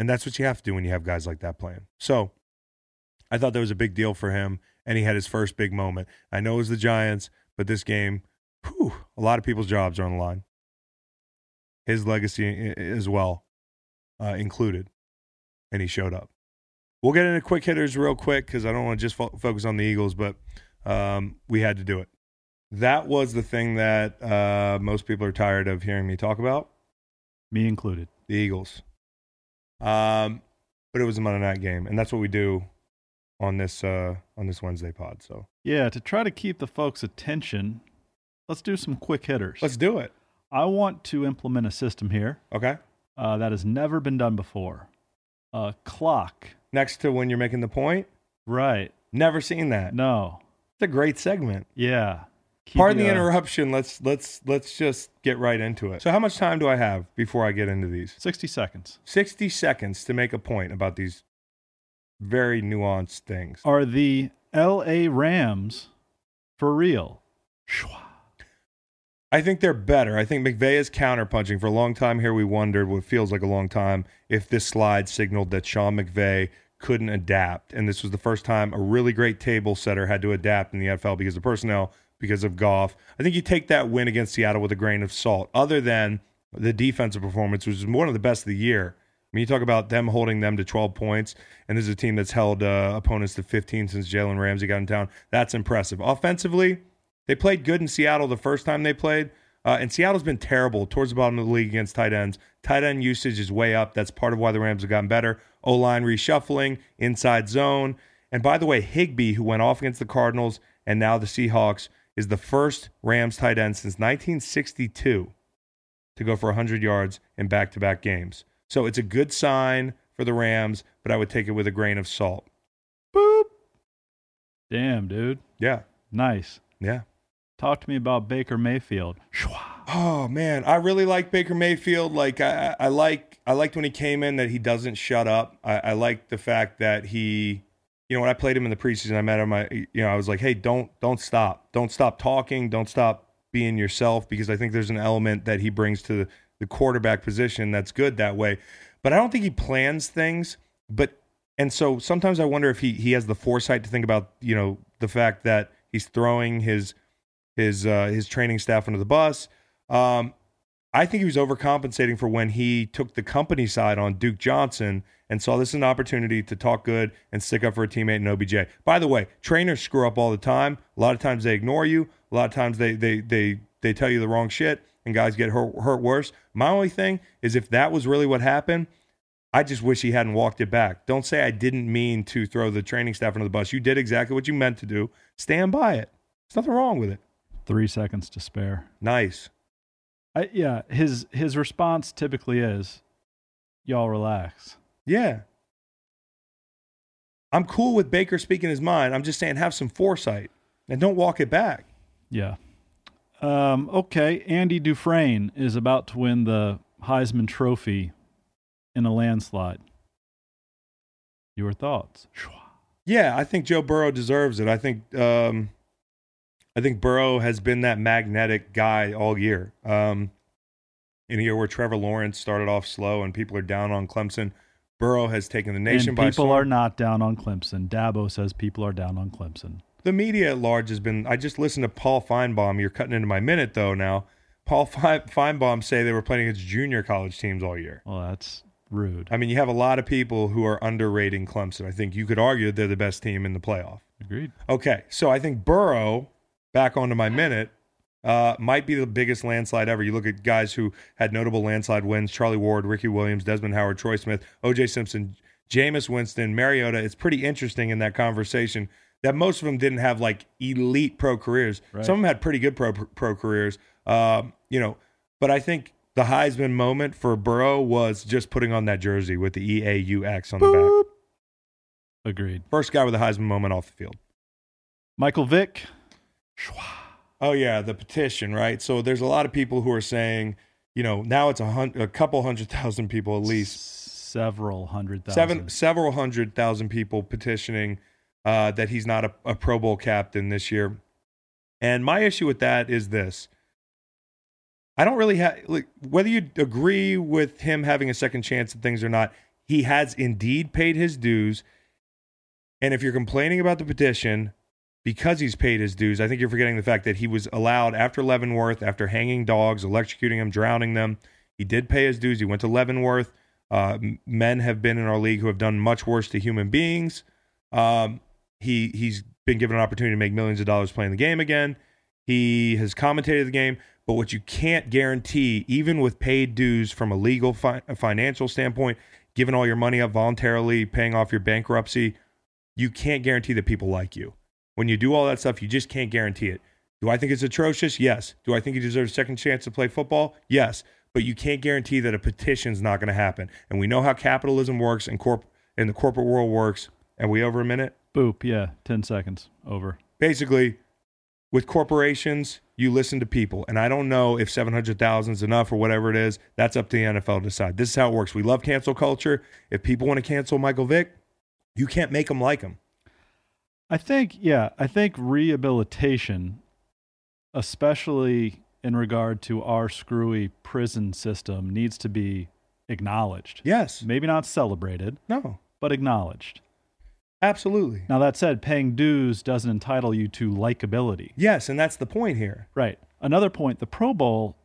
And that's what you have to do when you have guys like that playing. So I thought that was a big deal for him. And he had his first big moment. I know it was the Giants, but this game whew, a lot of people's jobs are on the line. His legacy as well included. And he showed up. We'll get into quick hitters real quick because I don't want to just focus on the Eagles, but we had to do it. That was the thing that most people are tired of hearing me talk about. Me included. The Eagles. But it was a Monday night game, and that's what we do on this Wednesday pod. So yeah, to try to keep the folks' attention, let's do some quick hitters. Let's do it. I want to implement a system here. Okay. That has never been done before. Clock. Next to when you're making the point? Right. Never seen that. No. It's a great segment. Yeah. Pardon the interruption. Let's just get right into it. So how much time do I have before I get into these? 60 seconds. 60 seconds to make a point about these very nuanced things. Are the LA Rams for real? Shwa. I think they're better. I think McVay is counterpunching. For a long time here, we wondered what feels like a long time if this slide signaled that Sean McVay couldn't adapt. And this was the first time a really great table setter had to adapt in the NFL because of personnel, because of Goff. I think you take that win against Seattle with a grain of salt, other than the defensive performance, which was one of the best of the year. I mean, you talk about them holding them to 12 points, and this is a team that's held opponents to 15 since Jalen Ramsey got in town. That's impressive. Offensively, they played good in Seattle the first time they played, and Seattle's been terrible towards the bottom of the league against tight ends. Tight end usage is way up. That's part of why the Rams have gotten better. O-line reshuffling, inside zone. And by the way, Higbee, who went off against the Cardinals and now the Seahawks, is the first Rams tight end since 1962 to go for 100 yards in back-to-back games. So it's a good sign for the Rams, but I would take it with a grain of salt. Boop. Damn, dude. Yeah. Nice. Yeah. Talk to me about Baker Mayfield. Oh, man. I really like Baker Mayfield. Like, I liked when he came in that he doesn't shut up. I like the fact that he, you know, when I played him in the preseason, I met him, I was like, hey, don't stop. Don't stop talking. Don't stop being yourself, because I think there's an element that he brings to the quarterback position that's good that way. But I don't think he plans things. And so sometimes I wonder if he has the foresight to think about, you know, the fact that he's throwing his training staff under the bus. I think he was overcompensating for when he took the company side on Duke Johnson and saw this as an opportunity to talk good and stick up for a teammate in OBJ. By the way, trainers screw up all the time. A lot of times they ignore you. A lot of times they tell you the wrong shit and guys get hurt worse. My only thing is if that was really what happened, I just wish he hadn't walked it back. Don't say I didn't mean to throw the training staff under the bus. You did exactly what you meant to do. Stand by it. There's nothing wrong with it. 3 seconds to spare. Nice. Yeah, his response typically is, y'all relax. Yeah. I'm cool with Baker speaking his mind. I'm just saying have some foresight and don't walk it back. Yeah. Okay, Andy Dufresne is about to win the Heisman Trophy in a landslide. Your thoughts? Yeah, I think Joe Burrow deserves it. I think Burrow has been that magnetic guy all year. In a year where Trevor Lawrence started off slow and people are down on Clemson, Burrow has taken the nation by storm. People are not down on Clemson. Dabo says people are down on Clemson. The media at large has been – I just listened to Paul Feinbaum. You're cutting into my minute, though, now. Paul Feinbaum say they were playing against junior college teams all year. Well, that's rude. I mean, you have a lot of people who are underrating Clemson. I think you could argue they're the best team in the playoff. Agreed. Okay, so I think Burrow – back onto my minute, might be the biggest landslide ever. You look at guys who had notable landslide wins, Charlie Ward, Ricky Williams, Desmond Howard, Troy Smith, O.J. Simpson, Jameis Winston, Mariota. It's pretty interesting in that conversation that most of them didn't have, like, elite pro careers. Right. Some of them had pretty good pro careers, you know. But I think the Heisman moment for Burrow was just putting on that jersey with the E-A-U-X on the back. Agreed. First guy with a Heisman moment off the field. Michael Vick. Oh, yeah, the petition, right? So there's a lot of people who are saying, you know, now it's a couple 100,000 people at least. Several 100,000 people petitioning that he's not a Pro Bowl captain this year. And my issue with that is this. I don't really have, like, whether you agree with him having a second chance at things or not, he has indeed paid his dues. And if you're complaining about the petition, because he's paid his dues, I think you're forgetting the fact that he was allowed, after Leavenworth, after hanging dogs, electrocuting them, drowning them, he did pay his dues. He went to Leavenworth. Men have been in our league who have done much worse to human beings. He's been given an opportunity to make millions of dollars playing the game again. He has commentated the game. But what you can't guarantee, even with paid dues from a legal financial standpoint, giving all your money up voluntarily, paying off your bankruptcy, you can't guarantee that people like you. When you do all that stuff, you just can't guarantee it. Do I think it's atrocious? Yes. Do I think he deserves a second chance to play football? Yes. But you can't guarantee that a petition's not going to happen. And we know how capitalism works and the corporate world works. Are we over a minute? Boop, yeah. 10 seconds. Over. Basically, with corporations, you listen to people. And I don't know if 700,000 is enough or whatever it is. That's up to the NFL to decide. This is how it works. We love cancel culture. If people want to cancel Michael Vick, you can't make them like him. I think rehabilitation, especially in regard to our screwy prison system, needs to be acknowledged. Yes. Maybe not celebrated. No. But acknowledged. Absolutely. Now, that said, paying dues doesn't entitle you to likability. Yes, and that's the point here. Right. Another point, the Pro Bowl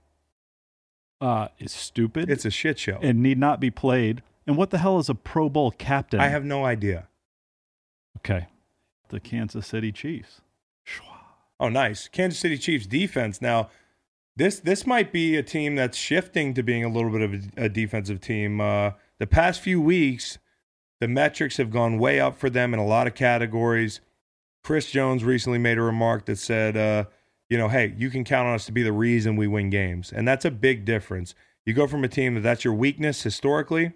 is stupid. It's a shit show. And need not be played. And what the hell is a Pro Bowl captain? I have no idea. Okay. The Kansas City Chiefs. Oh, nice. Kansas City Chiefs defense. Now, this might be a team that's shifting to being a little bit of a defensive team. The past few weeks, the metrics have gone way up for them in a lot of categories. Chris Jones recently made a remark that said, hey, you can count on us to be the reason we win games. And that's a big difference. You go from a team that's your weakness historically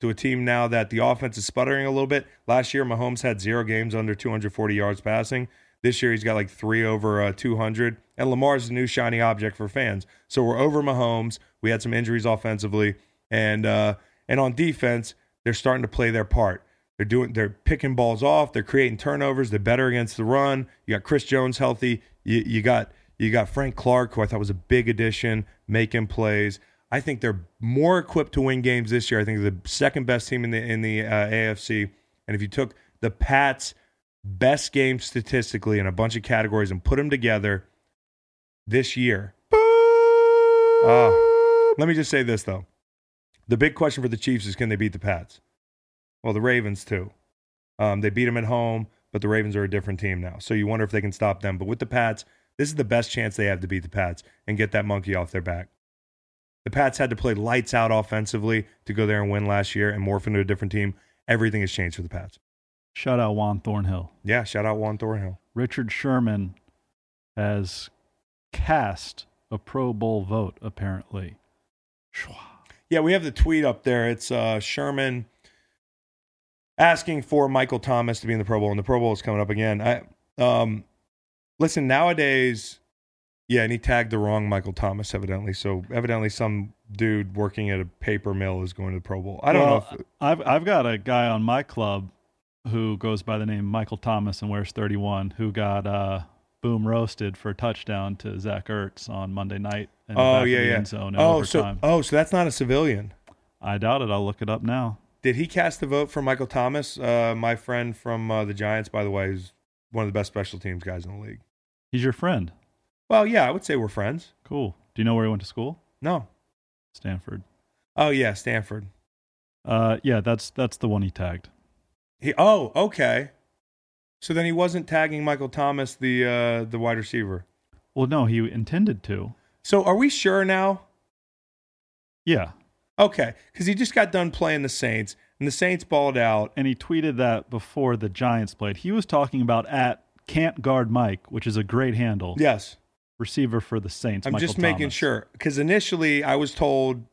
to a team now that the offense is sputtering a little bit. Last year, Mahomes had 0 games under 240 yards passing. This year, he's got like 3 over 200. And Lamar's the new shiny object for fans. So we're over Mahomes. We had some injuries offensively. And on defense, they're starting to play their part. They're picking balls off. They're creating turnovers. They're better against the run. You got Chris Jones healthy. You got Frank Clark, who I thought was a big addition, making plays. I think they're more equipped to win games this year. I think they're the second best team in the AFC. And if you took the Pats' best game statistically in a bunch of categories and put them together this year. Let me just say this, though. The big question for the Chiefs is, can they beat the Pats? Well, the Ravens, too. They beat them at home, but the Ravens are a different team now. So you wonder if they can stop them. But with the Pats, this is the best chance they have to beat the Pats and get that monkey off their back. The Pats had to play lights out offensively to go there and win last year and morph into a different team. Everything has changed for the Pats. Shout out Juan Thornhill. Yeah, shout out Juan Thornhill. Richard Sherman has cast a Pro Bowl vote, apparently. Yeah, we have the tweet up there. It's Sherman asking for Michael Thomas to be in the Pro Bowl, and the Pro Bowl is coming up again. Listen, nowadays... Yeah, and he tagged the wrong Michael Thomas, evidently. So, evidently, some dude working at a paper mill is going to the Pro Bowl. I don't know. I've got a guy on my club who goes by the name Michael Thomas and wears 31, who got boom roasted for a touchdown to Zach Ertz on Monday night. So that's not a civilian. I doubt it. I'll look it up now. Did he cast the vote for Michael Thomas? My friend from the Giants, by the way, is one of the best special teams guys in the league. He's your friend. Well, yeah, I would say we're friends. Cool. Do you know where he went to school? No. Stanford. Oh, yeah, Stanford. Yeah, that's the one he tagged. Okay. So then he wasn't tagging Michael Thomas, the wide receiver. Well, no, he intended to. So are we sure now? Yeah. Okay, because he just got done playing the Saints, and the Saints balled out. And he tweeted that before the Giants played. He was talking about at Can't Guard Mike, which is a great handle. Yes. Receiver for the Saints. I'm just making sure. Because initially I was told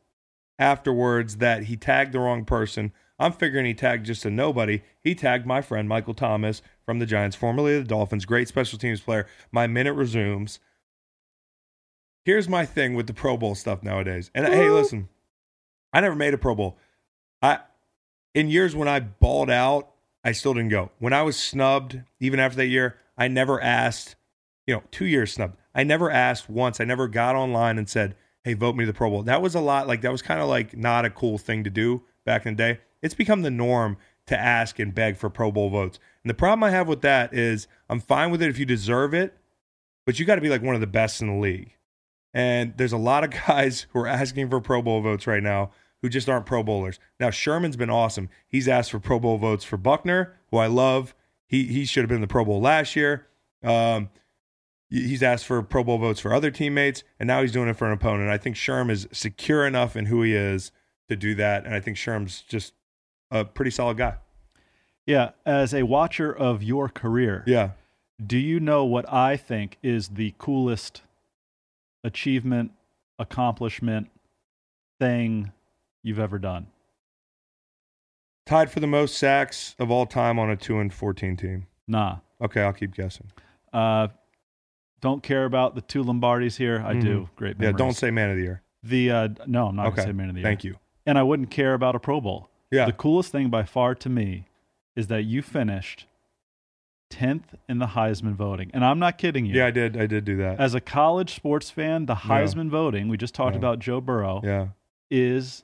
afterwards that he tagged the wrong person. I'm figuring he tagged just a nobody. He tagged my friend Michael Thomas from the Giants, formerly the Dolphins, great special teams player. My minute resumes. Here's my thing with the Pro Bowl stuff nowadays. And hey, listen, I never made a Pro Bowl. In years when I balled out, I still didn't go. When I was snubbed, even after that year, I never asked, 2 years snubbed. I never asked once. I never got online and said, hey, vote me to the Pro Bowl. That was kind of like not a cool thing to do back in the day. It's become the norm to ask and beg for Pro Bowl votes. And the problem I have with that is I'm fine with it if you deserve it, but you got to be like one of the best in the league. And there's a lot of guys who are asking for Pro Bowl votes right now who just aren't Pro Bowlers. Now, Sherman's been awesome. He's asked for Pro Bowl votes for Buckner, who I love. He should have been in the Pro Bowl last year. He's asked for Pro Bowl votes for other teammates, and now he's doing it for an opponent. I think Sherm is secure enough in who he is to do that, and I think Sherm's just a pretty solid guy. Yeah, as a watcher of your career, do you know what I think is the coolest achievement, accomplishment, thing you've ever done? Tied for the most sacks of all time on a 2-14 team. Nah. Okay, I'll keep guessing. Don't care about the two Lombardis here. I do. Great memories. Yeah, don't say man of the year. No, I'm not going to say man of the year. Thank you. And I wouldn't care about a Pro Bowl. Yeah. The coolest thing by far to me is that you finished 10th in the Heisman voting. And I'm not kidding you. Yeah, I did do that. As a college sports fan, the Heisman voting, we just talked about Joe Burrow, is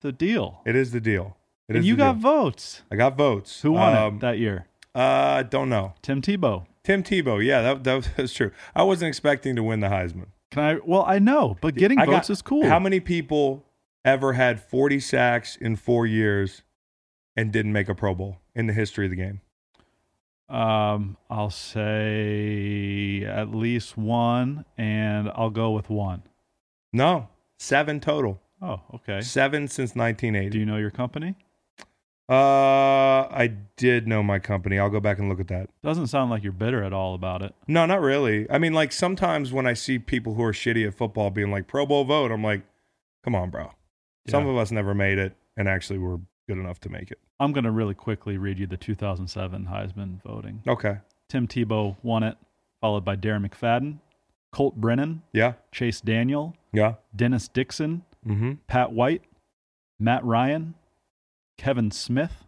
the deal. It is the deal. And you got votes. I got votes. Who won it that year? I don't know. Tim Tebow. Yeah, that's true. I wasn't expecting to win the Heisman. Well, I know, but getting votes is cool. How many people ever had 40 sacks in 4 years and didn't make a Pro Bowl in the history of the game? I'll say at least one, and I'll go with one. No, 7 total. Oh, okay. 7 since 1980. Do you know your company? I did know my company. I'll go back and look at that. Doesn't sound like you're bitter at all about it. No, not really. I mean, like, sometimes when I see people who are shitty at football being like, Pro Bowl vote, I'm like, come on, bro. Yeah. Some of us never made it and actually were good enough to make it. I'm going to really quickly read you the 2007 Heisman voting. Okay. Tim Tebow won it, followed by Darren McFadden, Colt Brennan, Chase Daniel, Dennis Dixon, Pat White, Matt Ryan, Kevin Smith,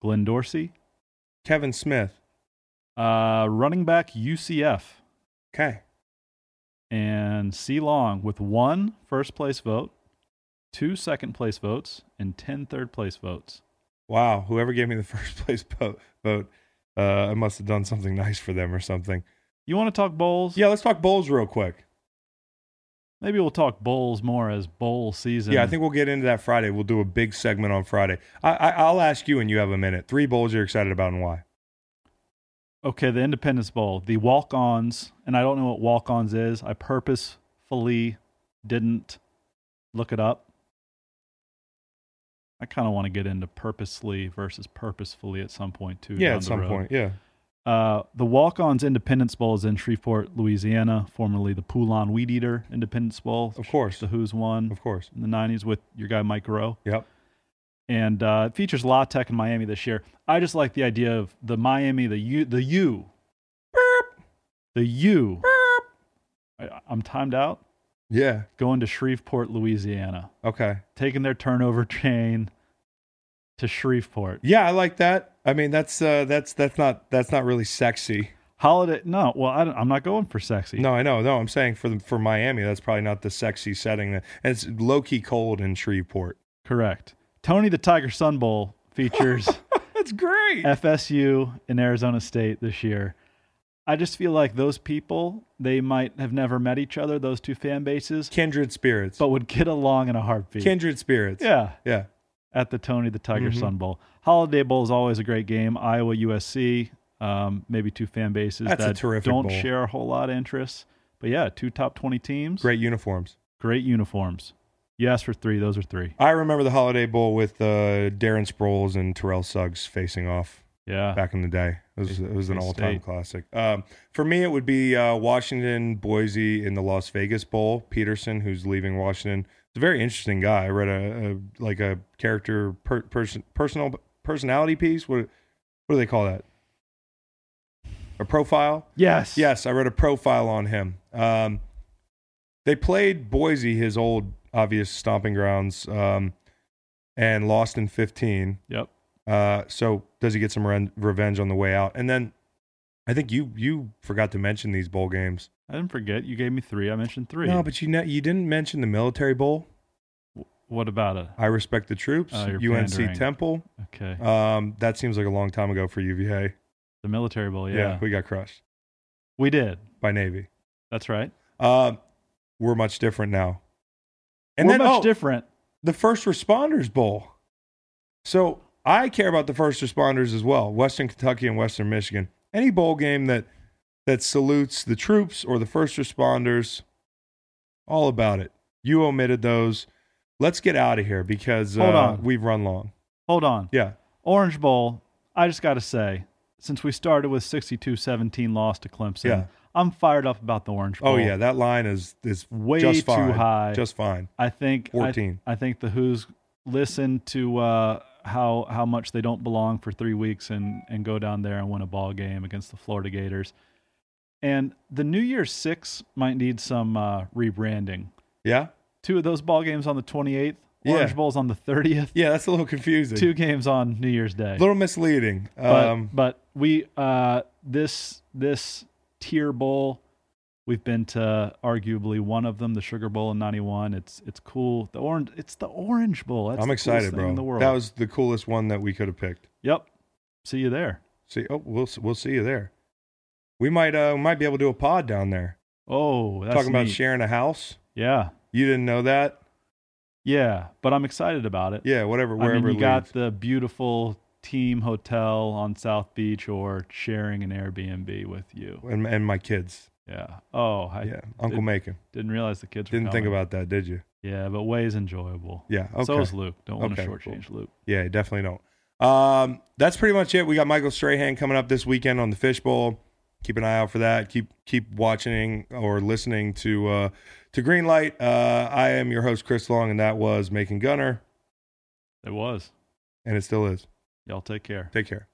Glenn Dorsey. Kevin Smith. Running back UCF. Okay. And C. Long with 1 first-place vote, 2 second-place votes, and 10 third-place votes. Wow. Whoever gave me the first-place vote, I must have done something nice for them or something. You want to talk bowls? Yeah, let's talk bowls real quick. Maybe we'll talk bowls more as bowl season. Yeah, I think we'll get into that Friday. We'll do a big segment on Friday. I'll ask you when you have a minute. 3 bowls you're excited about and why. Okay, the Independence Bowl, the walk-ons, and I don't know what walk-ons is. I purposefully didn't look it up. I kind of want to get into purposely versus purposefully at some point, too. Yeah, at some point, yeah. The Walk-On's Independence Bowl is in Shreveport, Louisiana, formerly the Poulon Weed Eater Independence Bowl. Of course. The Who's won. Of course. In the 90s with your guy Mike Rowe. Yep. And it features La Tech in Miami this year. I just like the idea of the Miami, the U. Burp. The U. Burp. I'm timed out. Yeah. Going to Shreveport, Louisiana. Okay. Taking their turnover chain to Shreveport. Yeah, I like that. I mean, that's not really sexy. Holiday? No. Well, I'm not going for sexy. No, I know. No, I'm saying for Miami, that's probably not the sexy setting. And it's low key cold in Shreveport. Correct. Tony the Tiger Sun Bowl features. That's great. FSU and Arizona State this year. I just feel like those people, they might have never met each other. Those two fan bases, kindred spirits, but would get along in a heartbeat. Kindred spirits. Yeah. Yeah. At the Tony the Tiger Sun Bowl. Holiday Bowl is always a great game. Iowa, USC, maybe two fan bases that don't share a whole lot of interests. But yeah, 2 top 20 teams. Great uniforms. You asked for 3. Those are 3. I remember the Holiday Bowl with Darren Sproles and Terrell Suggs facing off back in the day. It was an all-time classic. For me, it would be Washington, Boise in the Las Vegas Bowl. Peterson, who's leaving Washington. A very interesting guy. I read a character personality piece. What do they call that? A profile? Yes. I read a profile on him. They played Boise, his old obvious stomping grounds, and lost in 15. Yep. So does he get some revenge on the way out? And then I think you forgot to mention these bowl games. I didn't forget. You gave me 3. I mentioned 3. No, but you didn't mention the Military Bowl. What about it? I respect the troops. UNC pandering. Temple. Okay. That seems like a long time ago for UVA. The Military Bowl, yeah. Yeah, we got crushed. We did. By Navy. That's right. We're much different now. And we're much different. The First Responders Bowl. So I care about the first responders as well. Western Kentucky and Western Michigan. Any bowl game that salutes the troops or the first responders, all about it. You omitted those. Let's get out of here because we've run long. Hold on. Yeah. Orange Bowl, I just got to say, since we started with 62-17 loss to Clemson, yeah. I'm fired up about the Orange Bowl. Oh, yeah. That line is way just too fine. High. Just fine. I think 14. I think the Hoos listen to how much they don't belong for 3 weeks and go down there and win a ball game against the Florida Gators. And the New Year's 6 might need some rebranding. Yeah. 2 of those ball games on the 28th. Orange Bowl's on the 30th. Yeah, that's a little confusing. 2 games on New Year's Day. A little misleading. But we this tier bowl, we've been to arguably one of them, the Sugar Bowl in '91. It's cool. It's the Orange Bowl. That's I'm excited, bro. In the world. That was the coolest one that we could have picked. Yep. See you there. We'll see you there. We might be able to do a pod down there. Oh, that's talking neat. About sharing a house. Yeah. You didn't know that? Yeah, but I'm excited about it. Yeah, wherever you got the beautiful team hotel on South Beach or sharing an Airbnb with you. And my kids. Yeah. Oh. Uncle Macon. Didn't realize the kids were coming. Didn't think about that, did you? Yeah, but way's enjoyable. Yeah, okay. So is Luke. Don't want to shortchange Luke. Yeah, definitely don't. That's pretty much it. We got Michael Strahan coming up this weekend on the Fishbowl. Keep an eye out for that. Keep watching or listening to Greenlight. I am your host, Chris Long, and that was Macon Gunter. It was. And it still is. Y'all take care. Take care.